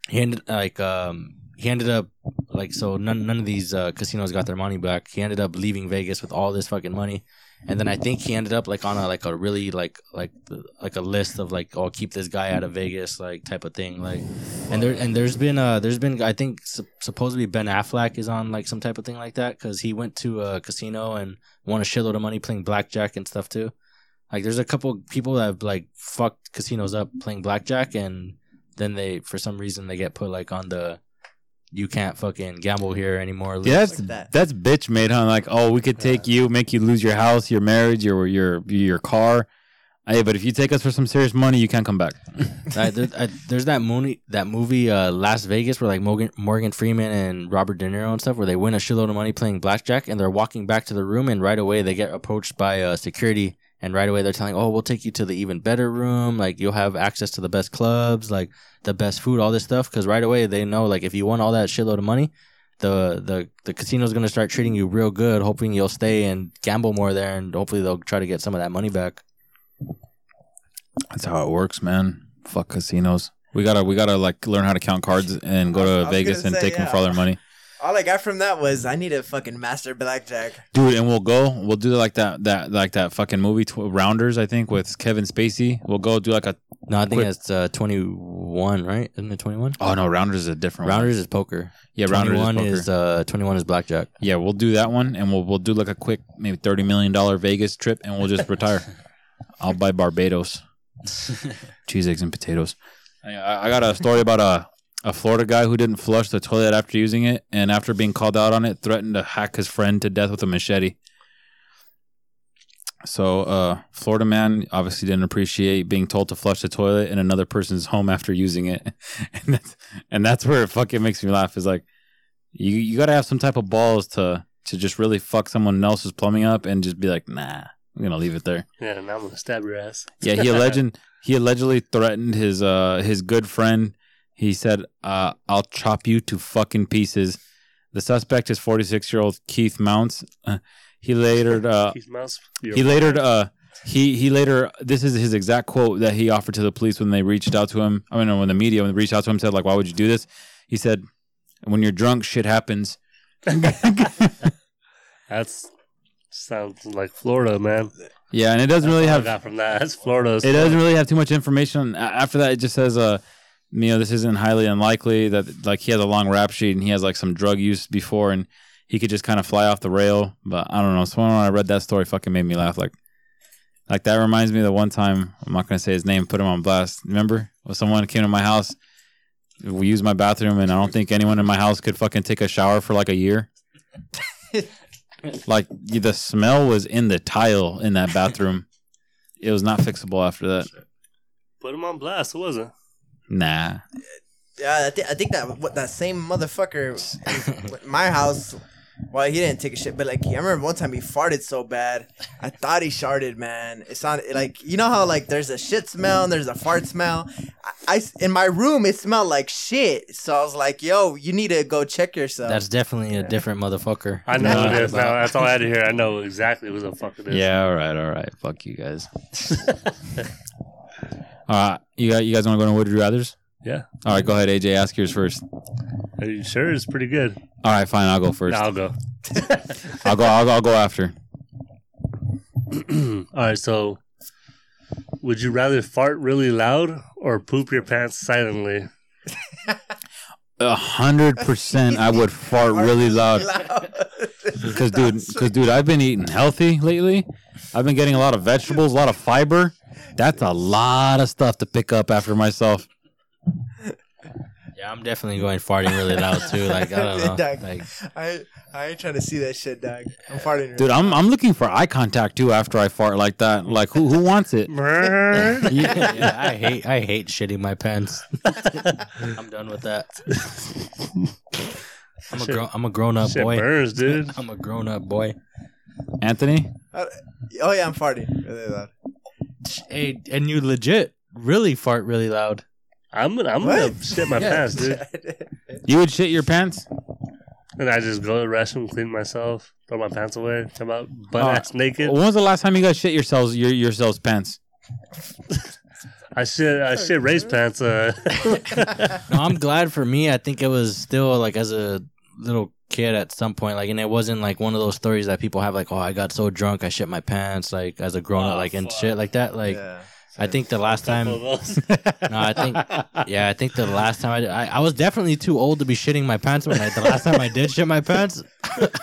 he ended like um, he ended up like so none none of these uh, casinos got their money back. He ended up leaving Vegas with all this fucking money. And then I think he ended up like on a like a really like like like a list of like, "Oh, keep this guy out of Vegas," like type of thing. Like, and there and there's been uh there's been I think su- supposedly Ben Affleck is on like some type of thing like that because he went to a casino and won a shitload of money playing blackjack and stuff too. Like, there's a couple people that have like fucked casinos up playing blackjack, and then they for some reason they get put like on the "You can't fucking gamble here anymore." Yeah, that's like that. That's bitch made, huh? Like, "Oh, we could take you, make you lose your house, your marriage, your your your car. Hey, but if you take us for some serious money, you can't come back." I, there, I, there's that movie, that movie uh, Las Vegas, where like Morgan, Morgan Freeman and Robert De Niro and stuff, where they win a shitload of money playing blackjack, and they're walking back to the room, and right away they get approached by uh, security, and right away they're telling, "Oh, we'll take you to the even better room. Like, you'll have access to the best clubs, like the best food, all this stuff." Because right away they know, like, if you won all that shitload of money, the the the casino's gonna start treating you real good, hoping you'll stay and gamble more there, and hopefully they'll try to get some of that money back. That's how it works, man. Fuck casinos. We gotta, we gotta like learn how to count cards and go to Vegas and say, take yeah. them for all their money. All I got from that was I need a fucking master blackjack, dude. And we'll go, we'll do like that, that like that fucking movie tw- Rounders, I think, with Kevin Spacey. We'll go do like a. No, I think that's uh, twenty-one, right? Isn't it twenty-one? Oh no, Rounders is a different. Rounders one. Is poker. Yeah, Rounders is poker. Is, uh, twenty-one is blackjack. Yeah, we'll do that one, and we'll we'll do like a quick maybe thirty million dollar Vegas trip, and we'll just retire. I'll buy Barbados, cheese, eggs, and potatoes. I, I got a story about a. A Florida guy who didn't flush the toilet after using it, and after being called out on it, threatened to hack his friend to death with a machete. So, uh, Florida man obviously didn't appreciate being told to flush the toilet in another person's home after using it. And that's, and that's where it fucking makes me laugh. Is like, you you got to have some type of balls to, to just really fuck someone else's plumbing up and just be like, nah, I'm going to leave it there. Yeah, and I'm going to stab your ass. Yeah, he, alleged, he allegedly threatened his uh, his good friend. He said, uh, I'll chop you to fucking pieces. The suspect is forty-six-year-old Keith Mounts. Uh, he later... Uh, Keith Mounts? He later... Uh, he, he later... This is his exact quote that he offered to the police when they reached out to him. I mean, when the media when they reached out to him said, like, why would you do this? He said, when you're drunk, shit happens. That's... Sounds like Florida, man. Yeah, and it doesn't That's really have... I got from that. That's Florida. It Florida. Doesn't really have too much information. After that, it just says... Uh, you know, this isn't highly unlikely that, like, he has a long rap sheet and he has, like, some drug use before and he could just kind of fly off the rail. But I don't know. Someone, when I read that story, fucking made me laugh. Like, like that reminds me of the one time, I'm not going to say his name, put him on blast. Remember? Well, someone came to my house. We used my bathroom, and I don't think anyone in my house could fucking take a shower for, like, a year. Like, the smell was in the tile in that bathroom. It was not fixable after that. Put him on blast. It wasn't. Nah. Yeah, I, th- I think that what, that same motherfucker in my house, well, he didn't take a shit, but, like, I remember one time he farted so bad, I thought he sharted, man. It sounded, like, you know how, like, there's a shit smell and there's a fart smell? I, I, in my room, it smelled like shit, so I was like, yo, you need to go check yourself. That's definitely a different motherfucker. I know it is. Now, that's all I had to hear. I know exactly who the fuck it is. Yeah, all right, all right. Fuck you guys. All right, you guys, you guys want to go to Would You Rathers? Yeah. All right, go ahead, A J. Ask yours first. Are you sure? It's pretty good. All right, fine. I'll go first. No, I'll go. I'll go. I'll go. I'll go after. All right. So, would you rather fart really loud or poop your pants silently? A hundred percent, I would fart really loud. Because dude, because dude, I've been eating healthy lately. I've been getting a lot of vegetables, a lot of fiber. That's a lot of stuff to pick up after myself. Yeah, I'm definitely going farting really loud too. Like, I don't know. Like, I I ain't trying to see that shit, dog. I'm farting. Dude, really I'm loud. I'm looking for eye contact too after I fart like that. Like, who who wants it? yeah, yeah, I hate I hate shitting my pants. I'm done with that. I'm a grown I'm a grown up shit boy. Burns, dude. I'm a grown up boy. Anthony? Uh, oh yeah, I'm farting really loud. Hey, and you legit really fart really loud. I'm gonna, I'm what? gonna shit my yeah. pants, dude. You would shit your pants? And I just go to the restroom, clean myself, throw my pants away, come out butt uh, ass naked. When was the last time you guys shit yourselves your yourselves pants? I shit I shit race pants. Uh. No, I'm glad for me. I think it was still like as a little kid at some point, like, and it wasn't like one of those stories that people have, like, oh, I got so drunk I shit my pants, like, as a grown up, oh, like, fuck. And shit like that, like, yeah. I think the last time no I think yeah I think the last time I, I I was definitely too old to be shitting my pants when I, the last time I did shit my pants.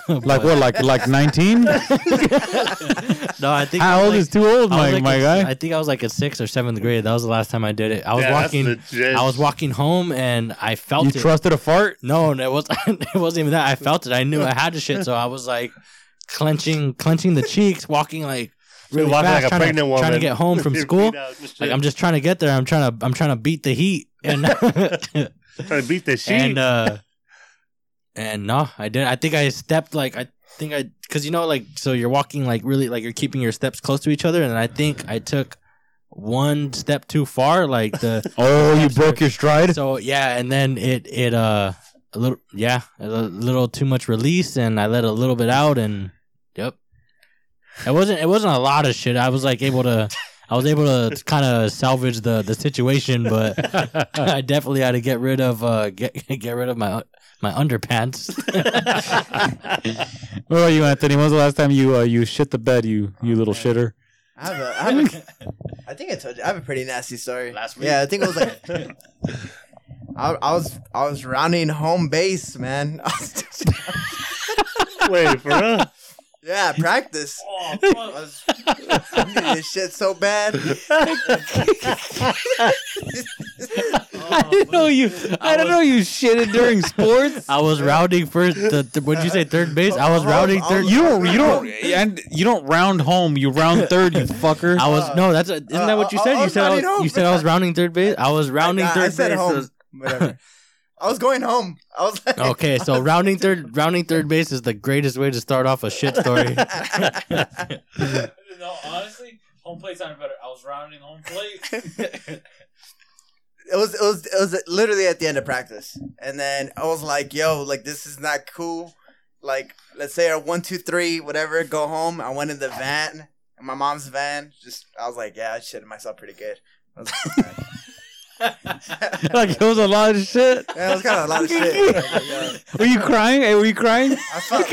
Like what, like like nineteen? No, I think how I old like, is too old, my like my a, guy? I think I was like in sixth or seventh grade. That was the last time I did it. I was yeah, walking I was walking home and I felt you it. You trusted a fart? No, it was it wasn't even that. I felt it. I knew I had to shit, so I was like clenching clenching the cheeks, walking like really fast, like a trying, pregnant to, woman. trying to get home from school. Like, I'm just trying to get there. I'm trying to I'm trying to beat the heat and trying to beat the sheet. And uh, and no, I didn't. I think I stepped like I think I because you know like so you're walking like really like you're keeping your steps close to each other, and I think I took one step too far. Like the oh, you broke your stride. So yeah, and then it it uh a little yeah a little too much release, and I let a little bit out, and yep. It wasn't. It wasn't a lot of shit. I was like able to. I was able to kind of salvage the, the situation, but I definitely had to get rid of uh, get get rid of my my underpants. Where are you, Anthony? When was the last time you uh, you shit the bed, you you oh, little man. shitter? I have a, I, have a, I think I told you I have a pretty nasty story. Last week, yeah, I think it was like. I, I was I was rounding home base, man. Wait, for real? Yeah, practice. Oh, fuck. I was, I needed this shit so bad. I didn't know you. I, I don't was, know you shitted during sports. I was rounding first. The, the, what'd you say? Third base. I was home, rounding third. You don't. You don't. And you don't round home. You round third. You fucker. I was no. That's a, isn't that what you said? You said I was, you said I was rounding third base. I was rounding I, third I said base. Home. So, whatever. I was going home. I was like, okay, so rounding third, rounding third base is the greatest way to start off a shit story. No, honestly, home plate sounded better. I was rounding home plate. It was, it was, it was literally at the end of practice, and then I was like, "Yo, like this is not cool." Like, let's say our one, two, three, whatever, go home. I went in the van, in my mom's van. Just, I was like, "Yeah, I shitted myself pretty good." I was like, like it was a lot of shit. Yeah, it was kind of a lot of shit. Like, were you crying? Hey, were you crying? I, felt,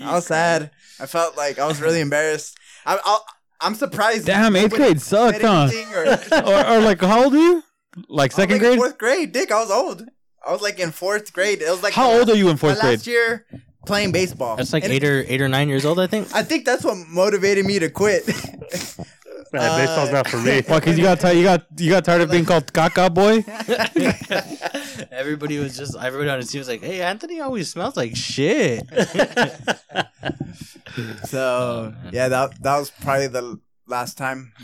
I was sad. I felt like I was really embarrassed. I, I, I'm surprised. Damn, eighth grade sucked, huh? Or, or, or like, how old are you? Like second like grade? Fourth grade, dick. I was old. I was like in fourth grade. It was like how old last, are you in fourth last grade? Last year. Playing baseball. That's like and eight or eight or nine years old, I think. I think that's what motivated me to quit. Man, uh, baseball's not for me. Why? Because you got t- you got you got tired of being called Caca Boy. Everybody was just everybody on the team was like, "Hey, Anthony always smells like shit." So yeah, that that was probably the last time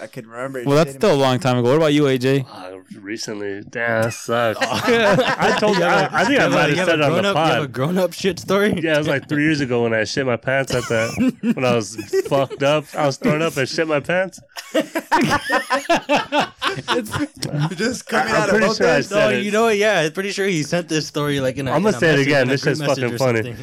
I could remember. Well, that's still a long time ago. What about you, A J? Uh, recently, damn, that sucks. I told you. I, I think I might have said it on the pod. You have a grown-up shit story? Yeah, it was like three years ago when I shit my pants at that. When I was fucked up, I was thrown up and shit my pants. It's just coming I'm out of both sure I said no, it. You know what? Yeah, I'm pretty sure he sent this story like in a. I'm gonna say it again. This shit's fucking funny.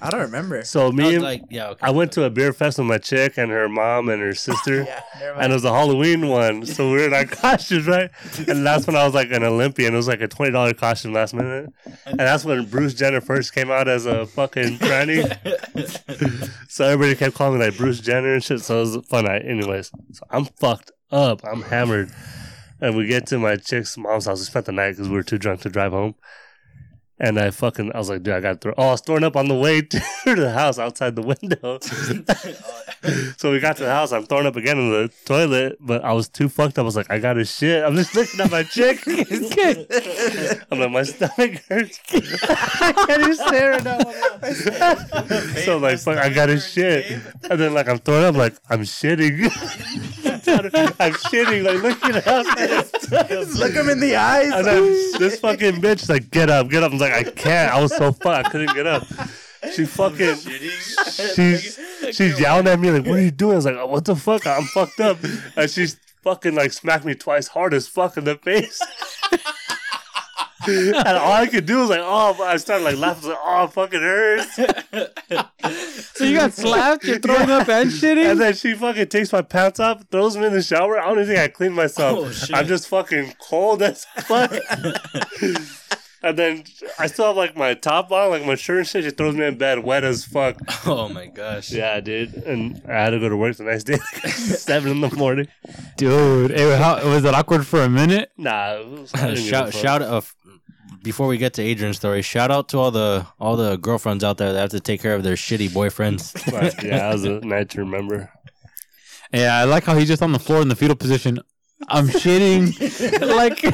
I don't remember. So me, I, and, like, yeah, okay, I went to a beer fest with my chick and her mom and her sister, yeah, and it was a Halloween one. So we were in our costumes, right? And that's when I was like an Olympian. It was like a twenty dollar costume last minute, and that's when Bruce Jenner first came out as a fucking tranny. So everybody kept calling me like Bruce Jenner and shit. So it was a fun night, anyways. So I'm fucked up. I'm hammered, and we get to my chick's mom's house. We spent the night because we were too drunk to drive home. And I fucking, I was like, dude, I got to throw. Oh, I was throwing up on the way to the house outside the window. So we got to the house. I'm throwing up again in the toilet, but I was too fucked up. I was like, I got to shit. I'm just looking at my chick. I'm like, my stomach hurts. I can't even stare at that. So I'm like, fuck, I got to shit. And then like, I'm throwing up, like, I'm shitting. I'm shitting, like, looking at him. Look him in the eyes. And then this fucking bitch, like, get up, get up. I'm like, I can't. I was so fucked. I couldn't get up. She fucking, she's, she's yelling at me, like, what are you doing? I was like, oh, what the fuck? I'm fucked up. And she's fucking, like, smacked me twice hard as fuck in the face. And all I could do was like, oh, I started like laughing. I was like, oh, it fucking hurts. So you got slapped? You're throwing yeah. up and shitting? And then she fucking takes my pants off, throws me in the shower. I don't even think I cleaned myself. Oh, shit. I'm just fucking cold as fuck. And then I still have like my top on, like my shirt and shit. She throws me in bed wet as fuck. Oh my gosh. Yeah, dude. And I had to go to work the next day, like seven in the morning. Dude, it, how, was it awkward for a minute? Nah. It was uh, shout shout out. Before we get to Adrian's story, shout out to all the all the girlfriends out there that have to take care of their shitty boyfriends. Right. Yeah, that was a night to remember. Yeah, I like how he's just on the floor in the fetal position. I'm shitting. Like, uh,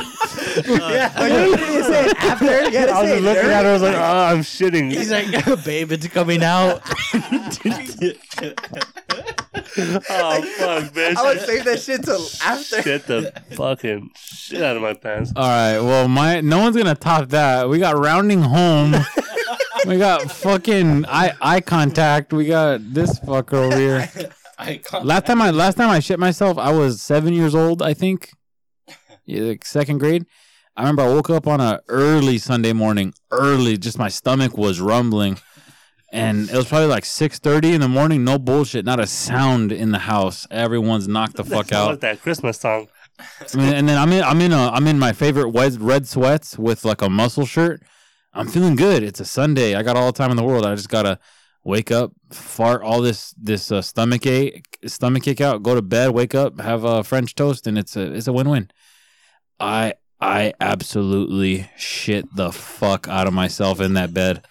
yeah, like, what did you say after? You I was just looking dirty. At her. I was like, oh, I'm shitting. He's like, babe, it's coming out. Oh, fuck, bitch. I would save that shit till after. Shit the fucking shit out of my pants. All right, well, my no one's going to top that. We got rounding home. We got fucking eye, eye contact. We got this fucker over here. Last time I last time I shit myself, I was seven years old, I think. Yeah, like second grade. I remember I woke up on a early Sunday morning, early, just my stomach was rumbling. And it was probably like six thirty in the morning. No bullshit. Not a sound in the house. Everyone's knocked the fuck out. Like that Christmas song. I mean, and then I'm in I'm in a I'm in my favorite red sweats with like a muscle shirt. I'm feeling good. It's a Sunday. I got all the time in the world. I just gotta wake up, fart all this this uh, stomach ache, stomach kick out. Go to bed. Wake up. Have a French toast, and it's a it's a win win. I I absolutely shit the fuck out of myself in that bed.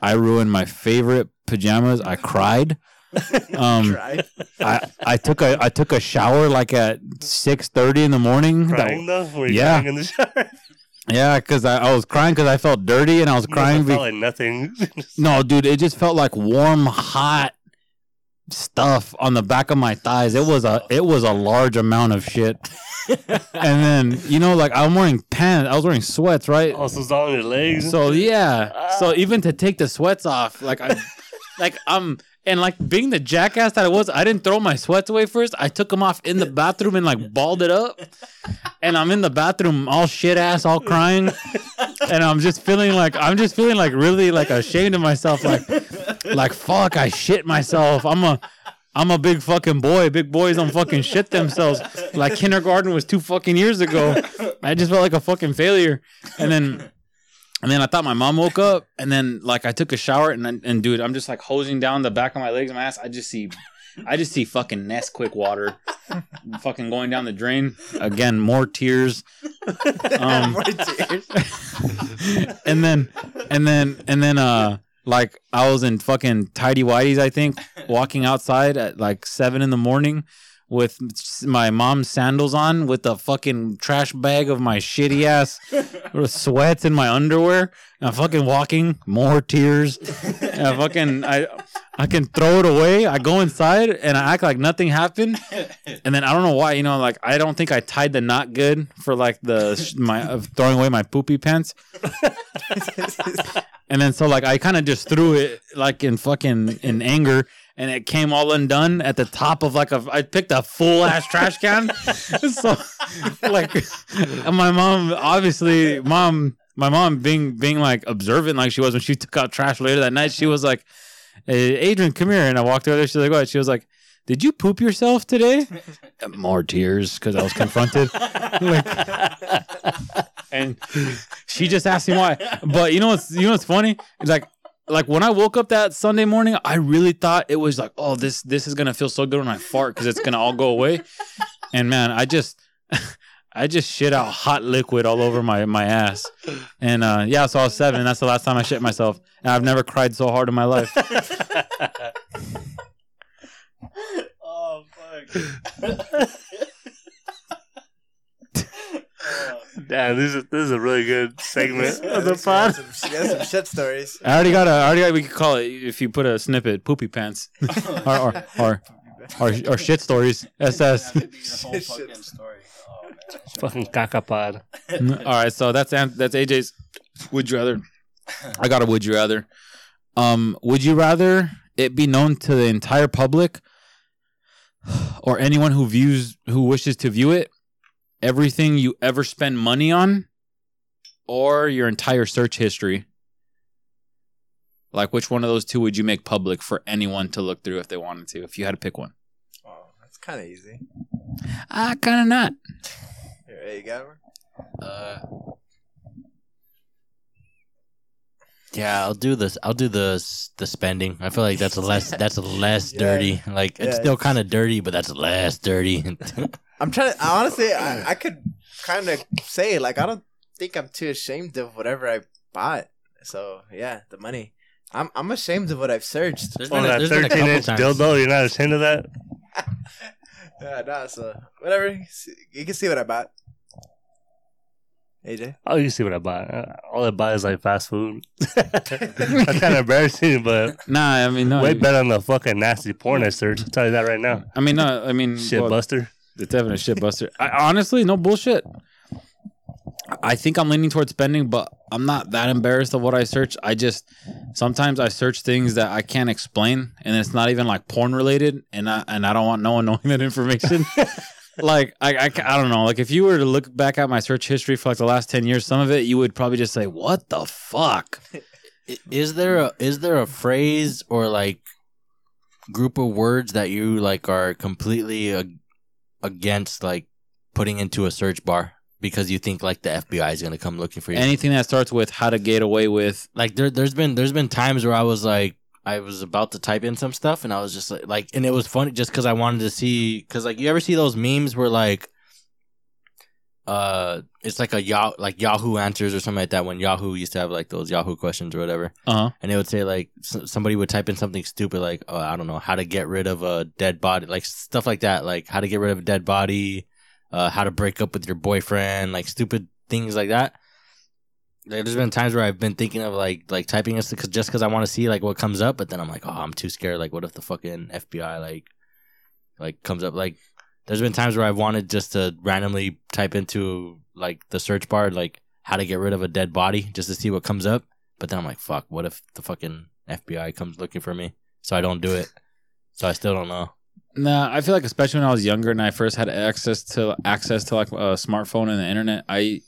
I ruined my favorite pajamas. I cried. Um, I, I took a I took a shower like at six thirty in the morning. Crying that, though? Were you yeah, crying in the shower? Yeah, because I, I was crying because I felt dirty and I was you crying. Be- felt like nothing. No, dude, it just felt like warm, hot stuff on the back of my thighs. It was a it was a large amount of shit. And then, you know, like I'm wearing pants. I was wearing sweats, right? Oh, so it's all on your legs. So yeah, ah. so even to take the sweats off, like I, like I'm. And like being the jackass that I was, I didn't throw my sweats away first. I took them off in the bathroom and like balled it up. And I'm in the bathroom all shit ass, all crying. And I'm just feeling like I'm just feeling like really like ashamed of myself. Like like fuck, I shit myself. I'm a I'm a big fucking boy. Big boys don't fucking shit themselves. Like kindergarten was two fucking years ago. I just felt like a fucking failure. And then And then I thought my mom woke up, and then like I took a shower, and and dude, I'm just like hosing down the back of my legs and my ass. I just see, I just see fucking Nesquik water, fucking going down the drain again. More tears, um, more tears. and then, and then, and then, uh, like I was in fucking tidy whities, I think, walking outside at like seven in the morning with my mom's sandals on, with a fucking trash bag of my shitty ass sweats in my underwear. And I'm fucking walking, more tears. And I fucking, I, I can throw it away. I go inside and I act like nothing happened. And then I don't know why, you know, like I don't think I tied the knot good for like the, my uh, throwing away my poopy pants. And then so like I kind of just threw it like in fucking, in anger. And it came all undone at the top of like a. I picked a full ass trash can, so like, and my mom obviously, mom, my mom being being like observant like she was when she took out trash later that night, she was like, hey, "Adrian, come here." And I walked over there. She's like, "What?" She was like, "Did you poop yourself today?" More tears because I was confronted. Like, and she just asked me why. But you know what's you know what's funny? It's like. Like when I woke up that Sunday morning, I really thought it was like, oh, this this is gonna feel so good when I fart because it's gonna all go away. And man, I just I just shit out hot liquid all over my, my ass. And uh, yeah, so I was seven. That's the last time I shit myself, and I've never cried so hard in my life. Oh fuck! Damn, this is this is a really good segment yeah, of the pod. She got, some, she got some shit stories. I already got a. I already got. We could call it if you put a snippet, poopy pants, or, or or or or shit stories. S S. Yeah, shit, fucking story. Oh, fucking caca pod. All right, so that's that's A J's. Would you rather? I got a would you rather. Um, would you rather it be known to the entire public, or anyone who views who wishes to view it? Everything you ever spend money on, or your entire search history? Like, which one of those two would you make public for anyone to look through if they wanted to, if you had to pick one? Oh, that's kind of easy. Ah, uh, kind of not. Here, hey, you got one? Uh, yeah, I'll do this. I'll do the the spending. I feel like that's less that's less yeah. dirty. Like, yeah, it's still kind of dirty, but that's less dirty. I'm trying to, honestly, I, I could kind of say, like, I don't think I'm too ashamed of whatever I bought. So, yeah, the money. I'm I'm ashamed of what I've searched. There's oh, that thirteen-inch dildo, you're not ashamed of that? Yeah, nah, so, whatever. You can see what I bought. A J? Oh, you see what I bought. All I buy is, like, fast food. That's kind of embarrassing, but... Nah, I mean, no. Way you... better on the fucking nasty porn I searched. I'll tell you that right now. I mean, no, I mean... Shit well, buster. It's having a shit buster. I, honestly, no bullshit. I think I'm leaning towards spending, but I'm not that embarrassed of what I search. I just sometimes I search things that I can't explain, and it's not even like porn related, and I and I don't want no one knowing that information. Like I, I I don't know. Like if you were to look back at my search history for like the last ten years, some of it you would probably just say, "What the fuck." Is there a is there a phrase or like group of words that you like are completely ag- against like putting into a search bar because you think like the F B I is gonna come looking for you? Anything that starts with how to get away with. Like there there's been there's been times where I was like I was about to type in some stuff and I was just like, like and it was funny just because I wanted to see, because like you ever see those memes where like uh it's like a Yahoo, like Yahoo Answers or something like that, when Yahoo used to have like those Yahoo questions or whatever. Uh-huh. And it would say like s- somebody would type in something stupid like, oh, I don't know, how to get rid of a dead body, like stuff like that, like how to get rid of a dead body, uh, how to break up with your boyfriend, like stupid things like that. Like, there's been times where I've been thinking of like like typing it cause, just because I want to see like what comes up, but then I'm like, oh, I'm too scared. Like, what if the fucking F B I like like comes up? Like, there's been times where I've wanted just to randomly type into like the search bar, like how to get rid of a dead body, just to see what comes up. But then I'm like, fuck, what if the fucking F B I comes looking for me? So I don't do it. So I still don't know. Nah, I feel like especially when I was younger and I first had access to access to like a smartphone and the internet, I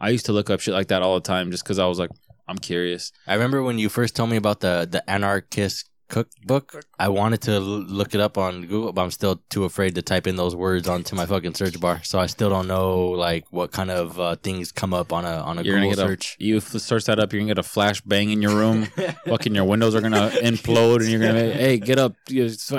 I used to look up shit like that all the time just because I was like, I'm curious. I remember when you first told me about the the anarchist cookbook, I wanted to look it up on Google, but I'm still too afraid to type in those words onto my fucking search bar. So I still don't know like what kind of uh, things come up on a on a you're Google search. A, you search that up, you're gonna get a flash bang in your room. Fucking your windows are gonna implode, and you're gonna be, hey, get up,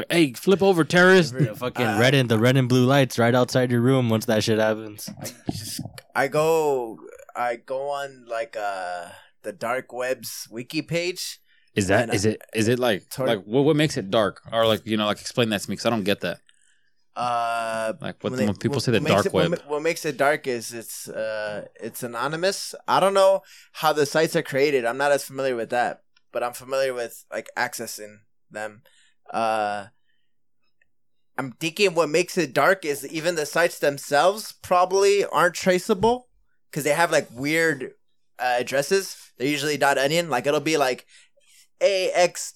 hey, flip over, terrorist. Fucking uh, red and the red and blue lights right outside your room. Once that shit happens, I, just, I go, I go on like uh, the dark web's wiki page. Is that and is I, it is it like tor- like what what makes it dark, or like, you know, like explain that to me because I don't get that. Uh, like what when, they, when people what, say the dark it, web. What, what makes it dark is it's uh it's anonymous. I don't know how the sites are created. I'm not as familiar with that, but I'm familiar with like accessing them. Uh, I'm thinking what makes it dark is even the sites themselves probably aren't traceable because they have like weird uh, addresses. They're usually .onion. Like it'll be like A X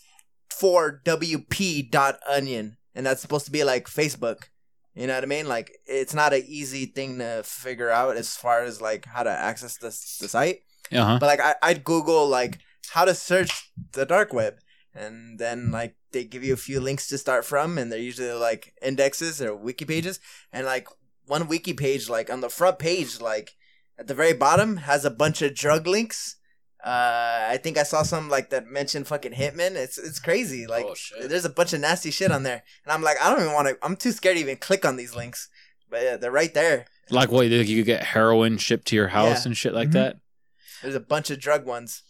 four W P dot onion, and that's supposed to be like Facebook. You know what I mean? Like it's not an easy thing to figure out as far as like how to access this the site. Uh-huh. But like I, I'd Google like how to search the dark web, and then like they give you a few links to start from, and they're usually like indexes or wiki pages, and like one wiki page, like on the front page, like at the very bottom, has a bunch of drug links. Uh, I think I saw some like that mentioned fucking Hitman. It's it's crazy. Like, oh, there's a bunch of nasty shit on there, and I'm like, I don't even want to. I'm too scared to even click on these links, but yeah, they're right there. Like what, you could get heroin shipped to your house, yeah, and shit like mm-hmm. that. There's a bunch of drug ones.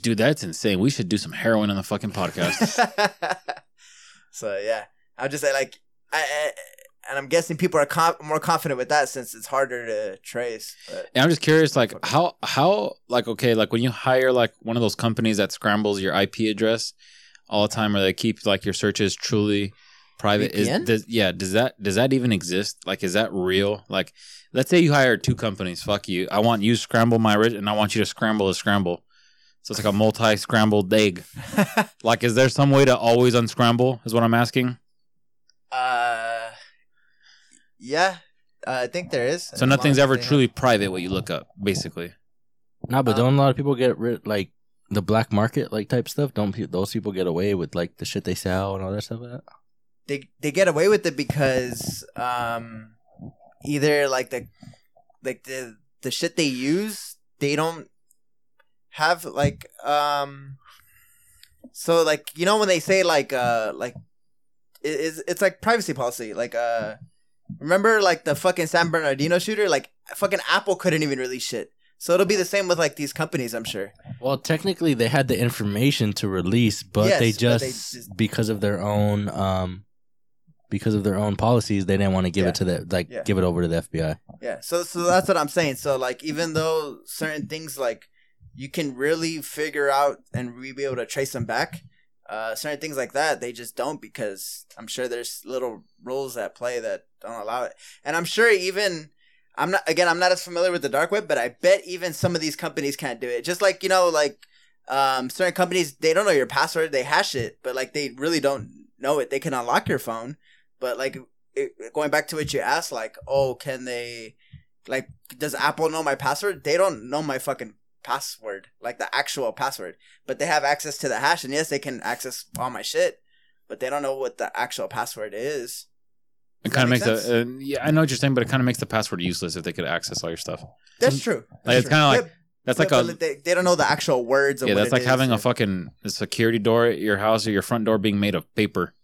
Dude, that's insane. We should do some heroin on the fucking podcast. So yeah, I'll just say like, I, I and I'm guessing people are com- more confident with that since it's harder to trace. But. And I'm just curious, like, how, how, like, okay, like, when you hire, like, one of those companies that scrambles your I P address all the time, or they keep, like, your searches truly private. Is, does, yeah, does that, does that even exist? Like, is that real? Like, let's say you hire two companies. Fuck you. I want you to scramble my rich, and I want you to scramble a scramble. So it's like a multi-scrambled egg. Like, is there some way to always unscramble is what I'm asking? Uh. Yeah, uh, I think there is. So nothing's ever truly private what you look up, basically. Nah, but um, don't a lot of people get rid, like the black market, like type stuff? Don't pe- those people get away with like the shit they sell and all that stuff? Like that? They they get away with it because um, either like the like the the shit they use, they don't have like um. So like, you know, when they say like uh like, it's it's like privacy policy, like uh. Remember, like, the fucking San Bernardino shooter? Like, fucking Apple couldn't even release shit. So it'll be the same with, like, these companies, I'm sure. Well, technically, they had the information to release, but yes, they just, but they just... because of their own, um, because of their own policies, they didn't want to give yeah. it to the, like, yeah. give it over to the F B I. Yeah, so so that's what I'm saying. So, like, even though certain things, like, you can really figure out and really be able to trace them back, uh, certain things like that, they just don't, because I'm sure there's little rules at play that don't allow it. And I'm sure even I'm not again I'm not as familiar with the dark web, but I bet even some of these companies can't do it. Just like, you know, like um certain companies, they don't know your password, they hash it, but like they really don't know it. They can unlock your phone, but like it, going back to what you asked, like, oh, can they, like, does Apple know my password? They don't know my fucking password, like the actual password, but they have access to the hash, and yes, they can access all my shit, but they don't know what the actual password is. Does it kind of makes sense? the uh, yeah, I know what you're saying, but it kind of makes the password useless if they could access all your stuff. That's true. That's like, it's kind of like yep. that's like yep, a they, they don't know the actual words. Of yeah, what that's it like is, having or... a fucking security door at your house or your front door being made of paper.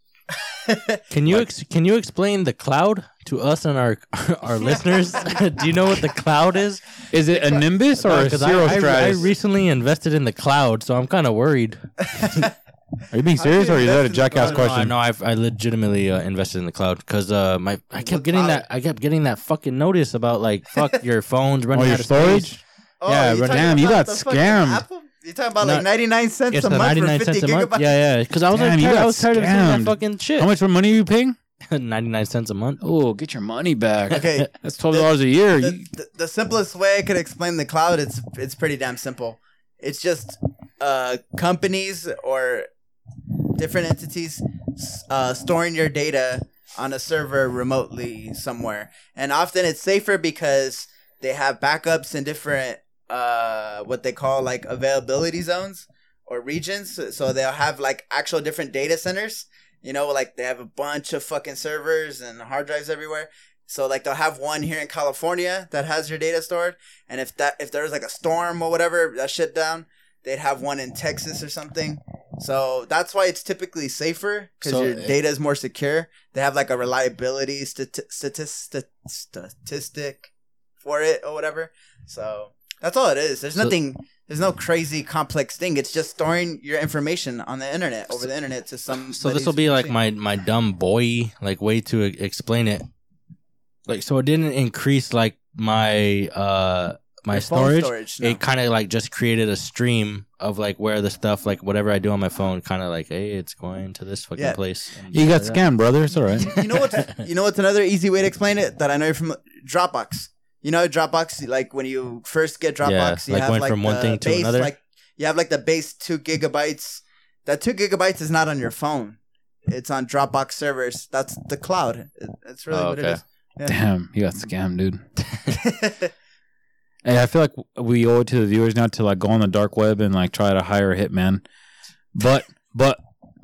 Can you ex- can you explain the cloud to us and our our listeners? Do you know what the cloud is? Is it a Nimbus or no, a Zero Stratus? I, I recently invested in the cloud, so I'm kind of worried. Are you being serious, or is that a jackass question? No, no, I've, I legitimately uh, invested in the cloud because uh, my I kept getting that I kept getting that fucking notice about like fuck your phone's running oh, out of storage. Space. Oh, yeah, but damn, you got scammed. You're talking about like ninety-nine cents it's a month for fifty gigabytes? Yeah, yeah. Because I was damn, like, tired, I was tired of seeing that fucking shit. How much for money are you paying? ninety-nine cents a month. Oh, get your money back. Okay. That's twelve dollars the, a year. The, the, the simplest way I could explain the cloud, it's it's pretty damn simple. It's just uh, companies or different entities uh, storing your data on a server remotely somewhere. And often it's safer because they have backups in different uh what they call like availability zones or regions, so they'll have like actual different data centers, you know, like they have a bunch of fucking servers and hard drives everywhere, so like they'll have one here in California that has your data stored, and if that if there's like a storm or whatever that shit down, they'd have one in Texas or something. So that's why it's typically safer, because so your data is more secure. They have like a reliability stati- stati- statistic for it or whatever, so that's all it is. There's nothing, so, there's no crazy complex thing. It's just storing your information on the internet, over the internet to some. So this will be like my, my dumb boy, like way to explain it. Like, so it didn't increase like my, uh, my storage. storage no. It kind of like just created a stream of like where the stuff, like whatever I do on my phone, kind of like, hey, it's going to this fucking yeah. place. You got like scammed, that. brother. It's all right. You, you know what's, you know what's another easy way to explain it that I know from Dropbox. You know, Dropbox, like when you first get Dropbox, yeah, you like have like from the one thing to base, another. Like, you have like the base two gigabytes. That two gigabytes is not on your phone. It's on Dropbox servers. That's the cloud. That's really oh, what okay. it is. Yeah. Damn, you got scammed, dude. Hey, I feel like we owe it to the viewers now to like go on the dark web and like try to hire a hitman. But, but,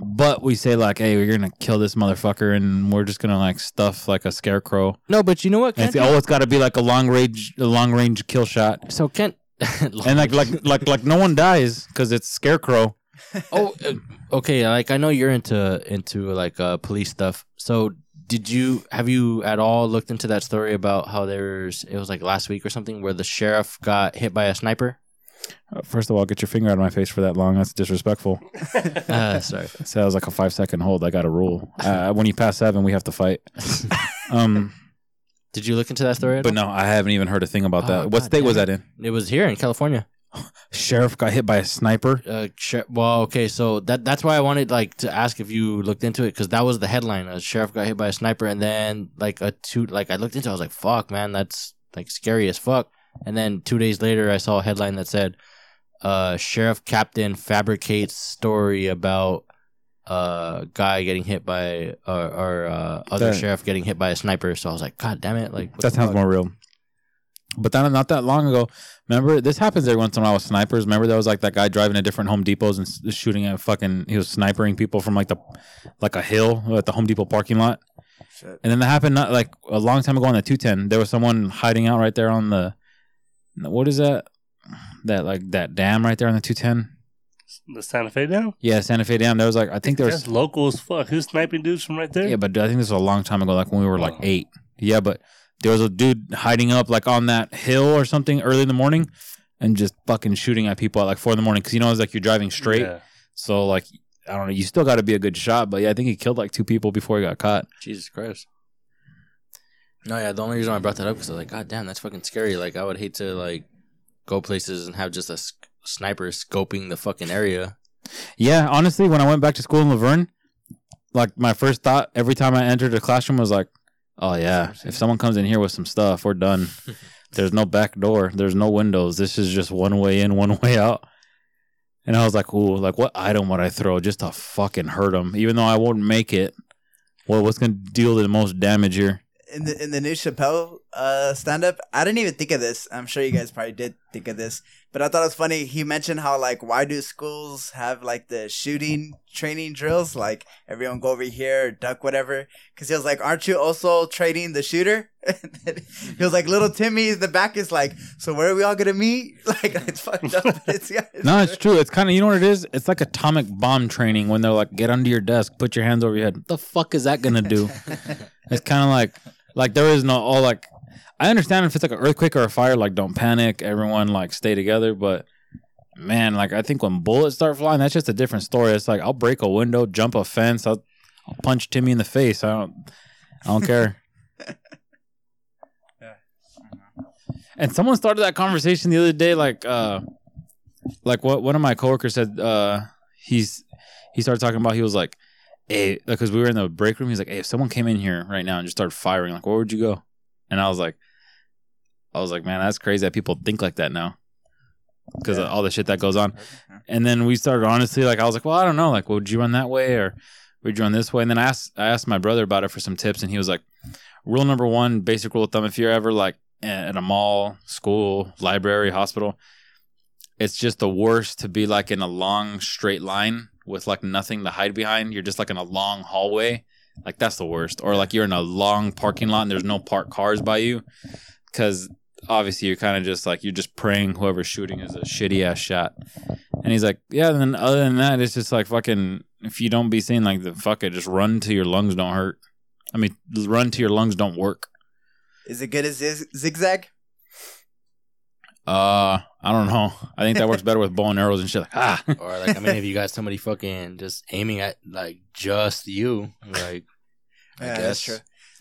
but we say like, hey, we're gonna kill this motherfucker, and we're just gonna like stuff like a scarecrow. No, but you know what? It's, oh, it's got to be like a long range, a long range kill shot. So Kent, and like, like, like, like, no one dies because it's scarecrow. Oh, okay. Like I know you're into into like uh, police stuff. So did you have you at all looked into that story about how there's it was like last week or something where the sheriff got hit by a sniper? First of all, get your finger out of my face for that long. That's disrespectful. Uh, sorry. So that was like a five second hold. I got a rule. Uh, when you pass seven, we have to fight. Um, Did you look into that story at But all? No, I haven't even heard a thing about oh, that. God, what state was that in? It was here in California. Sheriff got hit by a sniper? Uh, sher- well, okay. So that that's why I wanted like to ask if you looked into it, because that was the headline. A sheriff got hit by a sniper. And then like a two, like I looked into it. I was like, fuck, man, that's like scary as fuck. And then two days later, I saw a headline that said, uh, sheriff captain fabricates story about a uh, guy getting hit by uh, or uh, other that, sheriff getting hit by a sniper. So I was like, God damn it. Like that sounds fuck? more real. But that, not that long ago, remember, this happens every once in a while with snipers. Remember, there was like that guy driving to different Home Depots and shooting at fucking, he was snipering people from like the like a hill at the Home Depot parking lot. Shit. And then that happened not, like a long time ago on the two ten. There was someone hiding out right there on the, what is that? That like that dam right there on the two ten? The Santa Fe Dam? Yeah, Santa Fe Dam. There was like, I think there was. That's local as fuck. Who's sniping dudes from right there? Yeah, but I think this was a long time ago, like when we were like eight. Yeah, but there was a dude hiding up like on that hill or something early in the morning and just fucking shooting at people at like four in the morning. Cause you know, it's like you're driving straight. Yeah. So like, I don't know, you still got to be a good shot. But yeah, I think he killed like two people before he got caught. Jesus Christ. No, yeah, the only reason I brought that up because I was like, God damn, that's fucking scary. Like, I would hate to, like, go places and have just a sc- sniper scoping the fucking area. Yeah, honestly, when I went back to school in Laverne, like, my first thought every time I entered a classroom was like, oh, yeah, if someone comes in here with some stuff, we're done. There's no back door. There's no windows. This is just one way in, one way out. And I was like, ooh, like, what item would I throw just to fucking hurt them? Even though I won't make it, well, what's going to deal the most damage here? in the in the new Chappelle uh, stand-up, I didn't even think of this. I'm sure you guys probably did think of this, but I thought it was funny. He mentioned how, like, why do schools have, like, the shooting training drills? Like, everyone go over here, duck, whatever. Because he was like, aren't you also training the shooter? He was like, little Timmy in the back is like, so where are we all going to meet? Like, it's fucked up. It's, yeah, it's no, true. It's true. It's kind of, you know what it is? It's like atomic bomb training when they're like, get under your desk, put your hands over your head. What the fuck is that going to do? It's kind of like, like there is no, all like, I understand if it's like an earthquake or a fire, like don't panic. Everyone like stay together. But man, like I think when bullets start flying, that's just a different story. It's like, I'll break a window, jump a fence. I'll, I'll punch Timmy in the face. I don't, I don't care. And someone started that conversation the other day, like, uh, like what one of my coworkers said. Uh, he's he started talking about. He was like, "Hey," because we were in the break room. He's like, "Hey, if someone came in here right now and just started firing, like, where would you go?" And I was like, "I was like, man, that's crazy that people think like that now, because yeah. of all the shit that goes on." And then we started honestly, like, I was like, "Well, I don't know, like, well, would you run that way or would you run this way?" And then I asked, I asked my brother about it for some tips, and he was like, "Rule number one, basic rule of thumb: if you're ever like." At a mall, school, library, hospital, it's just the worst to be like in a long straight line with like nothing to hide behind. You're just like in a long hallway, like that's the worst. Or like you're in a long parking lot and there's no parked cars by you, because obviously you're kind of just like, you're just praying whoever's shooting is a shitty ass shot. And he's like, yeah. And then other than that, it's just like fucking, if you don't be seen, like the fuck it, just run till your lungs don't hurt. I mean, run till your lungs don't work. Is it good as zigzag? Uh, I don't know. I think that works better with bow and arrows and shit. Like, ah. Or like, I mean, if you got somebody fucking just aiming at like just you, like, I yeah, guess. That's true.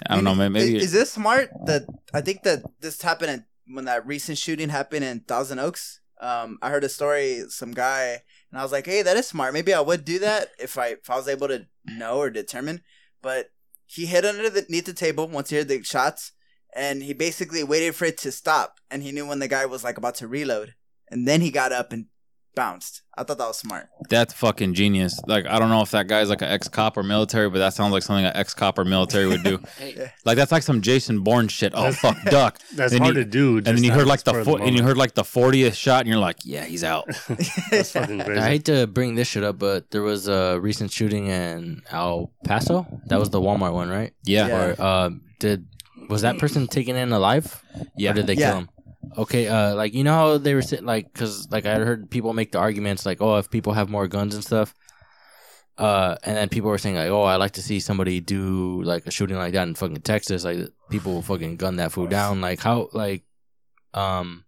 I don't maybe, know. Maybe is, is this smart? That I think that this happened in, when that recent shooting happened in Thousand Oaks. Um, I heard a story. Some guy, and I was like, hey, that is smart. Maybe I would do that if I if I was able to know or determine. But he hid underneath the table once he heard the shots. And he basically waited for it to stop, and he knew when the guy was like about to reload, and then he got up and bounced. I thought that was smart. That's fucking genius. Like, I don't know if that guy's like an ex-cop or military, but that sounds like something an ex-cop or military would do. Hey. Like that's like some Jason Bourne shit. Oh fuck, duck. That's then hard you, to do. Just and then you heard like the, fo- the and you heard like the fortieth shot, and you're like, yeah, he's out. That's fucking crazy. I hate to bring this shit up, but there was a recent shooting in El Paso. That was the Walmart one, right? Yeah. yeah. Or uh, did. Was that person taken in alive? Yeah. Or did they yeah. kill him? Okay, uh, like, you know how they were sitting, like, because, like, I heard people make the arguments, like, oh, if people have more guns and stuff. Uh, and then people were saying, like, oh, I'd like to see somebody do, like, a shooting like that in fucking Texas. Like, people will fucking gun that fool down. Like, how, like, um,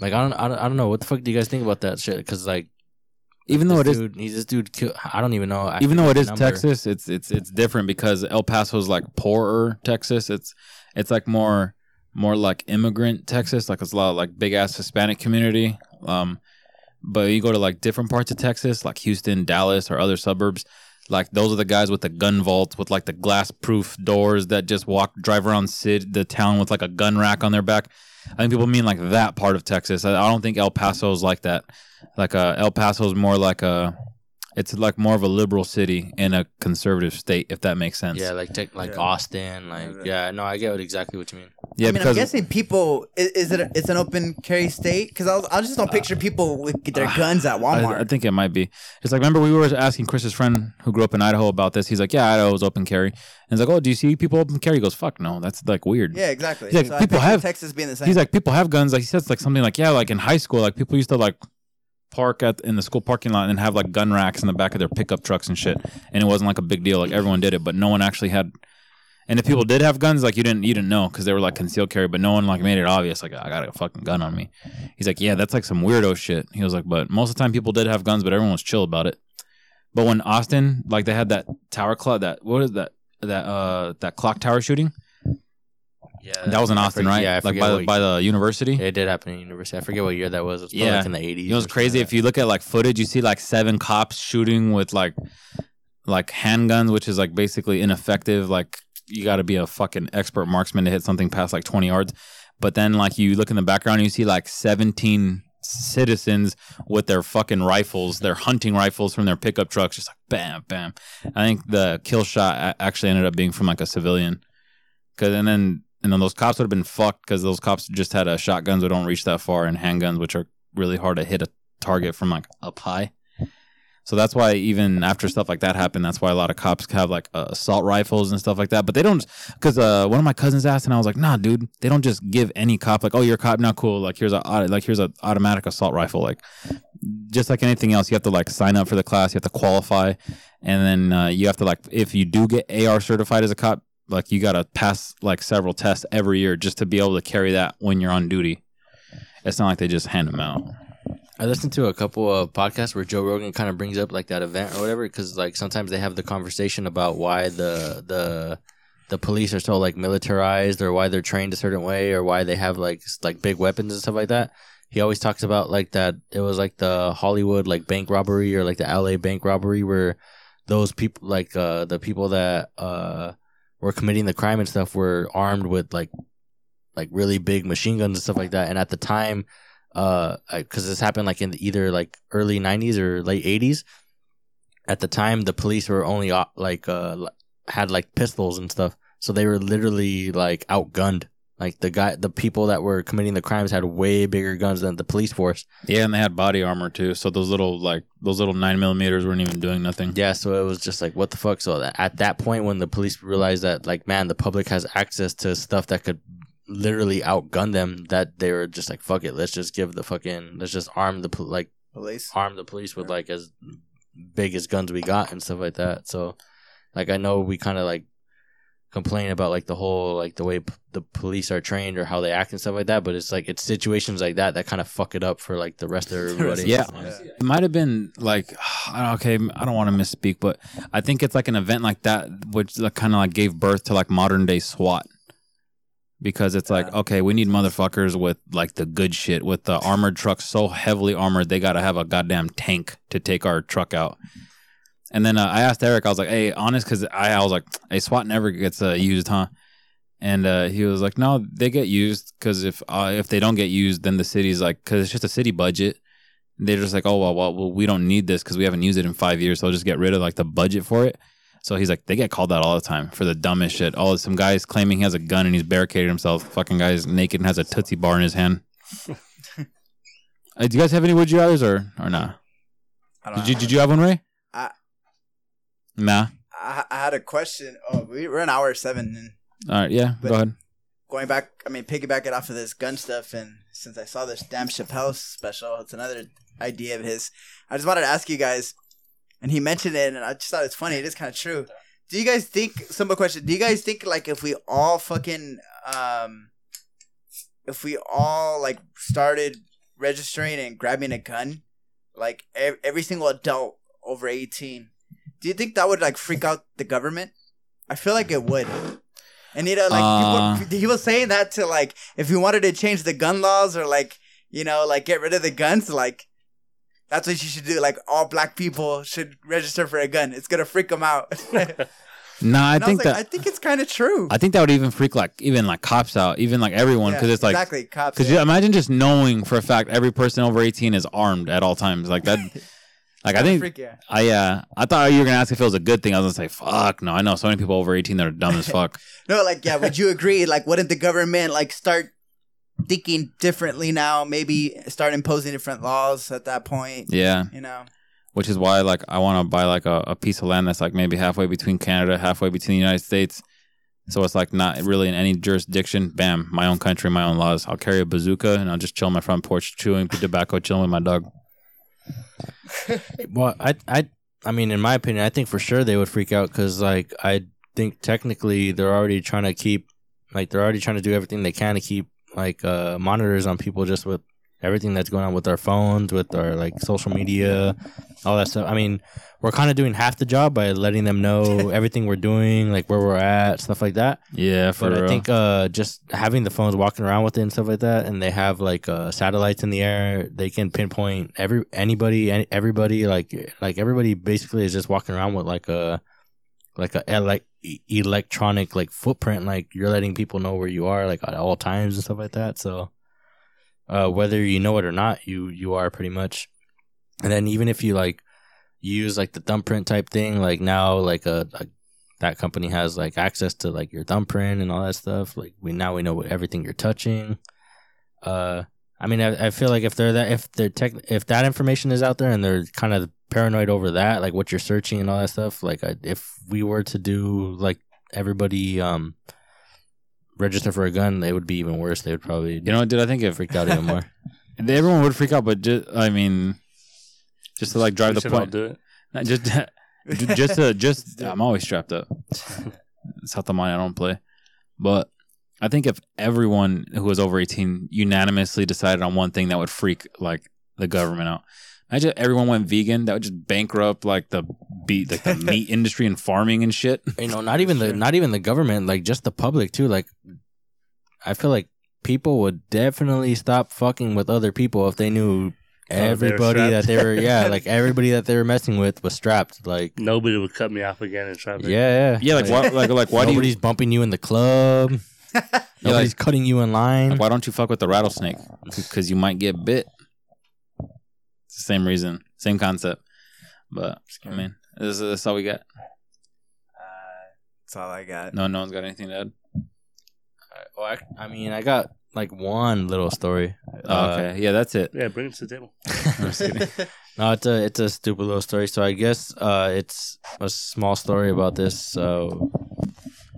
like, I don't, I don't, I don't know. What the fuck do you guys think about that shit? Because, like, even though it dude, is, he's this dude. Kill, I don't even know. I even though it is number. Texas, it's it's it's different because El Paso's like poorer Texas. It's it's like more more like immigrant Texas. Like it's a lot of like big ass Hispanic community. Um, but you go to like different parts of Texas, like Houston, Dallas, or other suburbs. Like those are the guys with the gun vaults with like the glass proof doors that just walk drive around city, the town with like a gun rack on their back. I think people mean like that part of Texas. I, I don't think El Paso's like that. Like uh, El Paso's more like a, it's like more of a liberal city in a conservative state, if that makes sense. Yeah, like te- like yeah. Austin, like yeah, no, I get what, exactly what you mean. Yeah, I mean, I'm guessing people is, is it a, it's an open carry state? Because I I just don't picture uh, people with their uh, guns at Walmart. I, I think it might be. It's like remember we were asking Chris's friend who grew up in Idaho about this. He's like, yeah, Idaho's open carry. And he's like, oh, do you see people open carry? He goes, fuck no, that's like weird. Yeah, exactly. He's like, so people have Texas being the same. He's like, people have guns. Like he says, like something like yeah, like in high school, like people used to like. Park at in the school parking lot and have like gun racks in the back of their pickup trucks and shit, and it wasn't like a big deal. Like everyone did it, but no one actually had. And if people did have guns, like you didn't, you didn't know because they were like concealed carry, but no one like made it obvious. Like I got a fucking gun on me. He's like, yeah, that's like some weirdo shit. He was like, but most of the time people did have guns, but everyone was chill about it. But when Austin, like they had that tower clock, that what is that that uh that clock tower shooting. Yeah, that was in Austin, forget, right? Yeah, I like by the, by the university. It did happen in university. I forget what year that was. It was probably yeah. like in the eighties. You know, it's crazy. If you look at like footage, you see like seven cops shooting with like like handguns, which is like basically ineffective. Like you got to be a fucking expert marksman to hit something past like twenty yards. But then like you look in the background, and you see like seventeen citizens with their fucking rifles, their hunting rifles from their pickup trucks, just like bam, bam. I think the kill shot actually ended up being from like a civilian. Cause and then and then those cops would have been fucked because those cops just had a shotguns that don't reach that far and handguns, which are really hard to hit a target from like up high. So that's why even after stuff like that happened, that's why a lot of cops have like uh, assault rifles and stuff like that. But they don't, because uh, one of my cousins asked, and I was like, nah, dude, they don't just give any cop like, oh, you're a cop, not cool. Like here's a like here's an automatic assault rifle. Like just like anything else, you have to like sign up for the class, you have to qualify, and then uh, you have to like if you do get A R certified as a cop, like you gotta pass like several tests every year just to be able to carry that when you're on duty. It's not like they just hand them out. I listened to a couple of podcasts where Joe Rogan kind of brings up like that event or whatever, because like sometimes they have the conversation about why the the the police are so like militarized or why they're trained a certain way or why they have like like big weapons and stuff like that. He always talks about like that it was like the Hollywood like bank robbery or like the L A bank robbery where those people like uh, the people that uh, were committing the crime and stuff were armed with like like really big machine guns and stuff like that. And at the time. Uh, because this happened like in the either like early nineties or late eighties. At the time, the police were only like uh had like pistols and stuff, so they were literally like outgunned. Like the guy, the people that were committing the crimes had way bigger guns than the police force. Yeah, and they had body armor too, so those little like those little nine millimeters weren't even doing nothing. Yeah, so it was just like what the fuck. So at that point, when the police realized that like man, the public has access to stuff that could literally outgunned them, that they were just like fuck it, let's just give the fucking let's just arm the like police arm the police with like as big as guns we got and stuff like that. So like I know we kind of like complain about like the whole like the way p- the police are trained or how they act and stuff like that, but it's like it's situations like that that kind of fuck it up for like the rest of everybody. Yeah. yeah it might have been like okay I don't want to misspeak, but I think it's like an event like that which like, kind of like gave birth to like modern day SWAT. Because it's like, okay, we need motherfuckers with like the good shit, with the armored trucks so heavily armored, they got to have a goddamn tank to take our truck out. And then uh, I asked Eric, I was like, hey, honest, because I, I was like, hey, SWAT never gets uh, used, huh? And uh, he was like, no, they get used because if uh, if they don't get used, then the city's like, because it's just a city budget. They're just like, oh, well, well we don't need this because we haven't used it in five years, so I'll just get rid of like the budget for it. So he's like, they get called out all the time for the dumbest shit. Oh, some guy's claiming he has a gun and he's barricaded himself. The fucking guy's naked and has a Tootsie Bar in his hand. uh, do you guys have any would you rathers or, or nah? I don't did, you, did you have one, Ray? I, nah. I, I had a question. Oh, we, we're an hour seven. And, all right, yeah, go ahead. Going back, I mean, piggyback it off of this gun stuff. And since I saw this damn Chappelle special, it's another idea of his. I just wanted to ask you guys. And he mentioned it, and I just thought it's funny. It is kind of true. Do you guys think, simple question, do you guys think, like, if we all fucking, um, if we all, like, started registering and grabbing a gun, like, ev- every single adult over eighteen, do you think that would, like, freak out the government? I feel like it would. And, you know, like, uh... people, he was saying that to, like, if you wanted to change the gun laws or, like, you know, like, get rid of the guns, like, that's what you should do. Like, all black people should register for a gun. It's going to freak them out. no, nah, I and think I was like, that... I think it's kind of true. I think that would even freak, like, even, like, cops out. Even, like, everyone. Because yeah, it's, like... Exactly, cops. Because yeah. imagine just knowing for a fact every person over eighteen is armed at all times. Like, that... Like, I think... Freak, yeah. I, uh, I thought you were going to ask if it was a good thing. I was going to say, fuck, no. I know so many people over eighteen that are dumb as fuck. No, like, yeah, would you agree? Like, wouldn't the government, like, start... thinking differently now, maybe start imposing different laws at that point. Yeah. You know? Which is why, like, I want to buy, like, a, a piece of land that's, like, maybe halfway between Canada, halfway between the United States. So it's, like, not really in any jurisdiction. Bam. My own country, my own laws. I'll carry a bazooka, and I'll just chill on my front porch chewing tobacco, chilling with my dog. Well, I, I, I mean, in my opinion, I think for sure they would freak out because, like, I think technically they're already trying to keep, like, they're already trying to do everything they can to keep like uh, monitors on people just with everything that's going on with our phones, with our like social media, all that stuff. I mean, we're kind of doing half the job by letting them know everything we're doing, like where we're at, stuff like that. Yeah, for but real. I think uh, just having the phones walking around with it and stuff like that, and they have like uh, satellites in the air, they can pinpoint every anybody, any, everybody, like like everybody basically is just walking around with like a like a like. electronic like footprint, like you're letting people know where you are like at all times and stuff like that. So uh, whether you know it or not, you you are pretty much. And then even if you like use like the thumbprint type thing, like now like a, a that company has like access to like your thumbprint and all that stuff. Like we now we know what everything you're touching. Uh, I mean, I, I feel like if they're that if they're tech if that information is out there and they're kind of paranoid over that, like what you're searching and all that stuff. Like I, if we were to do like everybody um register for a gun, it would be even worse. They would probably you know, dude. I think it freaked out even more. Everyone would freak out, but just I mean, just to like drive we the point. Do it. Not just. just to, just I'm always strapped up. It's not the mind I don't play. But I think if everyone who was over eighteen unanimously decided on one thing, that would freak like the government out. Imagine if everyone went vegan, that would just bankrupt like the beat like the meat industry and farming and shit. You know, not even the not even the government, like just the public too. Like I feel like people would definitely stop fucking with other people if they knew everybody oh, they that they were yeah like everybody that they were messing with was strapped. Like nobody would cut me off again in traffic. yeah yeah, yeah like, like why like, like why nobody's do you... bumping you in the club. Nobody's like, cutting you in line. Like, why don't you fuck with the rattlesnake? Because you might get bit. It's the same reason, same concept. But I mean, this, that's all we got. Uh, that's all I got. No, no one's got anything to add. Right, well, I, I mean, I got like one little story. Oh, okay, uh, yeah, that's it. Yeah, bring it to the table. No, it's a it's a stupid little story. So I guess uh, it's a small story about this uh,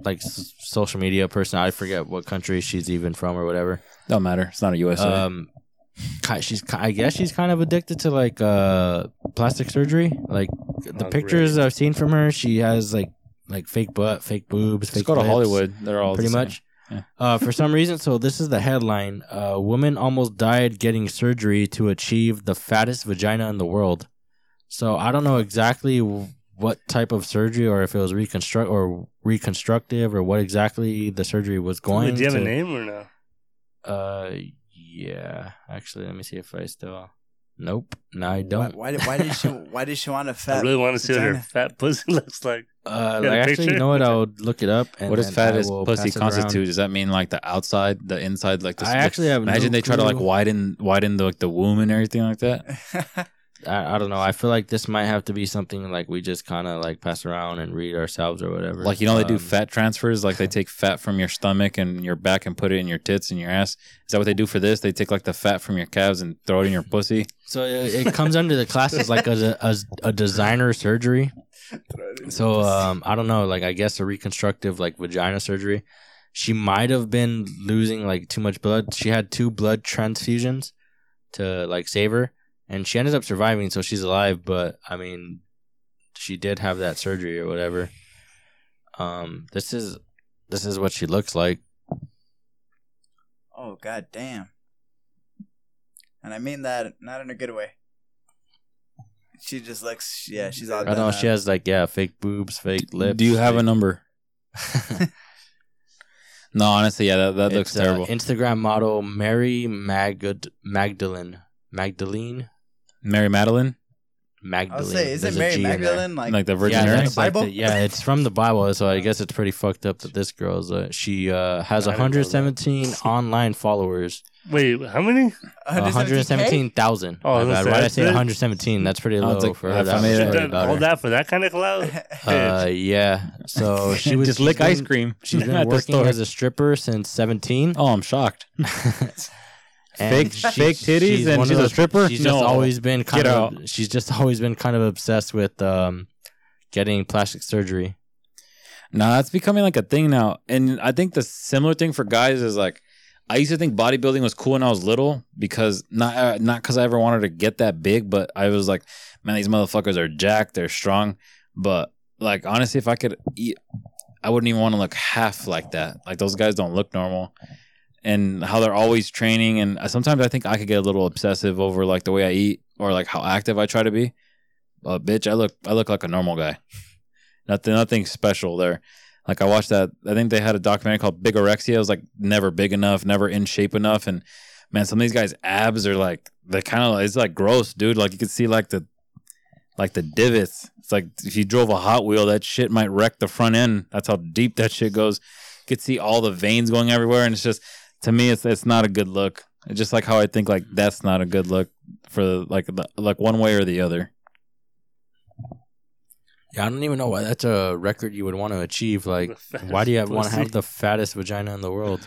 like s- social media person. I forget what country she's even from or whatever. Don't matter. It's not a U S Um, she's I guess she's kind of addicted to like uh plastic surgery. Like the oh, pictures great. I've seen from her, she has like like fake butt, fake boobs. Just fake go to lips, Hollywood. They're all pretty the much. Yeah. Uh, for some reason, so this is the headline. Uh, woman almost died getting surgery to achieve the fattest vagina in the world. So I don't know exactly w- what type of surgery or if it was reconstruct or reconstructive or what exactly the surgery was going to. Do you have to, a name or no? Uh, yeah. Actually, let me see if I still... Nope. No, I don't. Why, why, why did she Why did she want a fat I really want to see vagina? What her fat pussy looks like. Uh, like actually, picture? You know what? I would look it up. And what does fat as pussy constitute? Does that mean like the outside, the inside? Like the I actually have Imagine no they clue. Try to like widen widen the, like, the womb and everything like that. I, I don't know. I feel like this might have to be something like we just kind of like pass around and read ourselves or whatever. Like, you know, um, they do fat transfers. Like they take fat from your stomach and your back and put it in your tits and your ass. Is that what they do for this? They take like the fat from your calves and throw it in your pussy. So it, it comes under the classes like a, a, a designer surgery. So um, I don't know. Like I guess a reconstructive like vagina surgery. She might have been losing like too much blood. She had two blood transfusions to like save her. And she ended up surviving, so she's alive. But I mean, she did have that surgery or whatever. Um, this is this is what she looks like. Oh, god damn! And I mean that not in a good way. She just looks, yeah, she's all. I know she has like yeah, fake boobs, fake lips. Do you have fake... a number? No, honestly, yeah, that, that looks terrible. Uh, Instagram model Mary Magd Magdalene Magdalene. Mary Magdalene? Magdalene. I was say, isn't Mary Magdalene like, like the Virgin yeah, Mary? Bible? Like the, yeah, it's from the Bible, so I guess it's pretty fucked up that this girl's uh, she uh, has one hundred seventeen online followers. Wait, how many? one hundred seventeen thousand. Oh, why did I say one hundred seventeen? That's pretty low like, for her. That that, all her. That for that kind of clout? Uh, yeah. So she was just lick been, ice cream. She's been working as a stripper since seventeen. Oh, I'm shocked. Fake, fake titties, she's and she's those, a stripper. She's no. just always been kind Get of. Out. She's just always been kind of obsessed with um, getting plastic surgery. Nah, it's becoming like a thing now, and I think the similar thing for guys is like, I used to think bodybuilding was cool when I was little because not uh, not because I ever wanted to get that big, but I was like, man, these motherfuckers are jacked, they're strong, but like honestly, if I could eat, I wouldn't even want to look half like that. Like those guys don't look normal. And how they're always training. And sometimes I think I could get a little obsessive over like the way I eat or like how active I try to be. But bitch, I look I look like a normal guy. Nothing nothing special there. Like I watched that. I think they had a documentary called Bigorexia. It was like never big enough, never in shape enough. And man, some of these guys' abs are like, they kind of, it's like gross, dude. Like you can see like the, like the divots. It's like if you drove a Hot Wheel, that shit might wreck the front end. That's how deep that shit goes. You could see all the veins going everywhere. And it's just... To me, it's it's not a good look. It's just like how I think like that's not a good look for like the, like one way or the other. Yeah, I don't even know why that's a record you would want to achieve. Like, why do you want to have the fattest vagina in the world?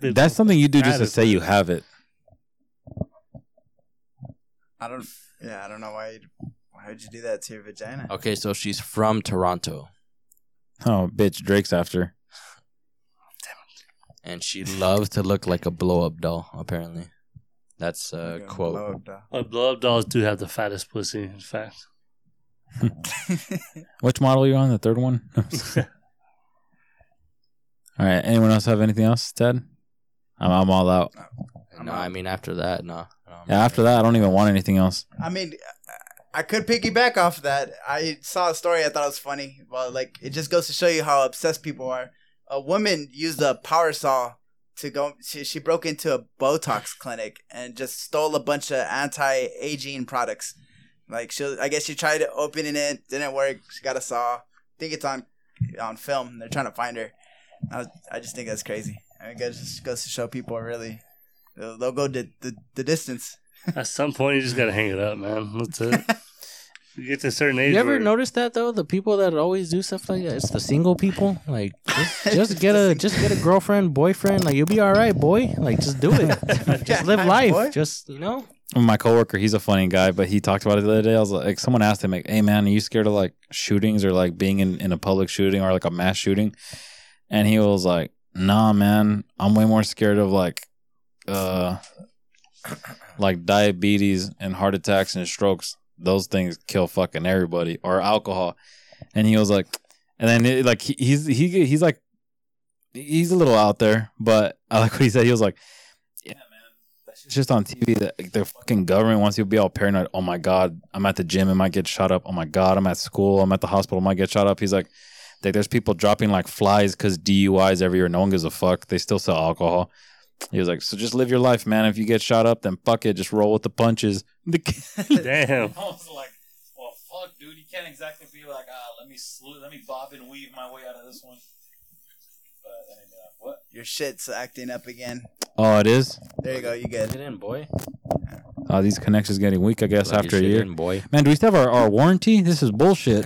That's something you do just to say you have it. I don't. Yeah, I don't know why. You'd, why would you do that to your vagina? Okay, so she's from Toronto. Oh, bitch! Drake's after. And she loves to look like a blow-up doll, apparently. That's a like quote. Blow-up doll. Well, blow-up dolls do have the fattest pussy, in fact. Which model are you on? The third one? All right. Anyone else have anything else, Ted? I'm, I'm all out. I'm no, out. I mean, after that, no. no yeah, after that, I don't even want anything else. I mean, I could piggyback off that. I saw a story. I thought it was funny. Well, like, it just goes to show you how obsessed people are. A woman used a power saw to go. She, she broke into a Botox clinic and just stole a bunch of anti-aging products. Like she, I guess she tried opening it, didn't work. She got a saw. I think it's on on film. They're trying to find her. I, was, I just think that's crazy. I mean, it just goes to show people are really they'll, they'll go the, the the distance. At some point, you just gotta hang it up, man. That's it. You get to a certain age. You ever notice that though? The people that always do stuff like that, it's the single people. Like, just, just get a just get a girlfriend, boyfriend. Like, you'll be all right, boy. Like, just do it. Just live life. Boy. Just, you know. My coworker, he's a funny guy, but he talked about it the other day. I was like, someone asked him, like, "Hey, man, are you scared of like shootings or like being in, in a public shooting or like a mass shooting?" And he was like, "Nah, man, I'm way more scared of like, uh, like diabetes and heart attacks and strokes." Those things kill fucking everybody, or alcohol. And he was like, and then it, like he, he's he he's like, he's a little out there, but I like what he said. He was like, yeah, man, that's just on T V that like, the fucking government wants you to be all paranoid. Oh my god, I'm at the gym, I might get shot up. Oh my god, I'm at school, I'm at the hospital, I might get shot up. He's like, there's people dropping like flies because D U Is every year. No one gives a fuck. They still sell alcohol. He was like, so just live your life, man. If you get shot up, then fuck it. Just roll with the punches. Damn. I was like, well, fuck, dude. You can't exactly be like, ah, let me slu- let me bob and weave my way out of this one. But I didn't be like, what? Your shit's acting up again. Oh, it is? There you go. You get it in, boy. Oh, uh, these connections getting weak, I guess, like after a year. In, boy. Man, do we still have our, our warranty? This is bullshit.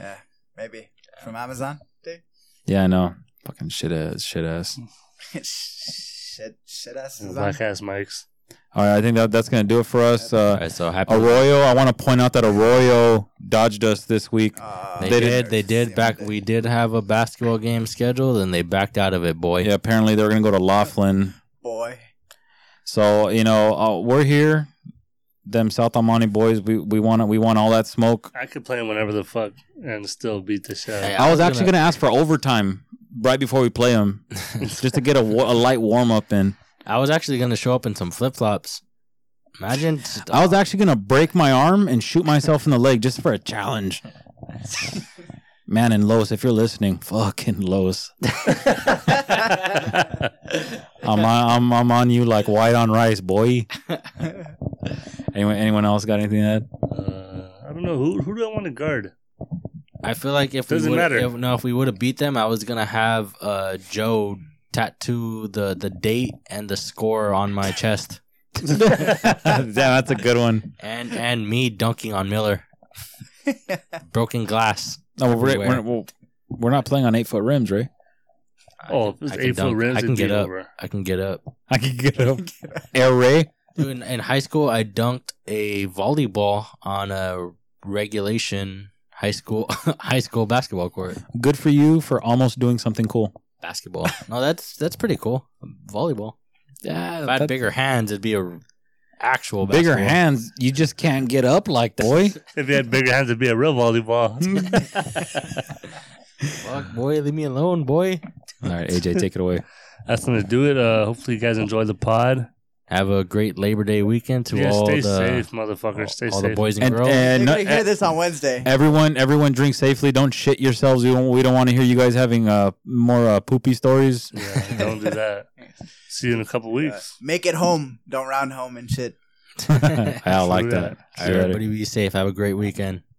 Yeah, maybe. From Amazon, dude? Yeah, I know. Fucking shit ass, shit ass. shit, shit ass black ass mics. All right, I think that that's gonna do it for us. Uh, right, so happy Arroyo. I want to point out that Arroyo dodged us this week. Uh, they, they did. They did. Back. We did have a basketball game scheduled, and they backed out of it, boy. Yeah, apparently they're gonna go to Laughlin, boy. So you know uh, we're here. Them South Almonte boys, we we want we want all that smoke. I could play them whenever the fuck and still beat the shit. Hey, I, I was, was actually gonna... gonna ask for overtime right before we play them, just to get a, wa- a light warm up in. I was actually gonna show up in some flip flops. Imagine. Just, oh. I was actually gonna break my arm and shoot myself in the leg just for a challenge. Man, and Lois, if you're listening, fucking Lois. I'm on, I'm I'm on you like white on rice, boy. Anyone, anyone else got anything to add? Uh, I don't know. Who who do I want to guard? I feel like if Doesn't we would if, no, if we would have beat them, I was going to have uh, Joe tattoo the, the date and the score on my chest. Damn, that's a good one. And and me dunking on Miller. Broken glass. No, we're, we're, we're not playing on eight-foot rims, right? I oh, can, eight-foot dunk. rims. I can get up. Over. I can get up. I can get up. Air Ray. Dude, in, in high school, I dunked a volleyball on a regulation high school high school basketball court. Good for you for almost doing something cool. Basketball. No, that's that's pretty cool. Volleyball. Yeah, if I had bigger hands, it'd be a actual basketball. Bigger hands, you just can't get up like that, boy. If you had bigger hands, it'd be a real volleyball. Fuck, boy, leave me alone, boy. All right, A J, take it away. That's gonna do it. Uh, hopefully, you guys enjoy the pod. Have a great Labor Day weekend to yeah, all the... Yeah, stay safe, motherfuckers. Stay all safe. All the boys and, and girls. And, You're going to hear this on Wednesday. Everyone everyone drink safely. Don't shit yourselves. We don't, we don't want to hear you guys having uh, more uh, poopy stories. Yeah, don't do that. See you in a couple weeks. Uh, make it home. Don't round home and shit. I like that. All right, everybody be safe. Have a great weekend.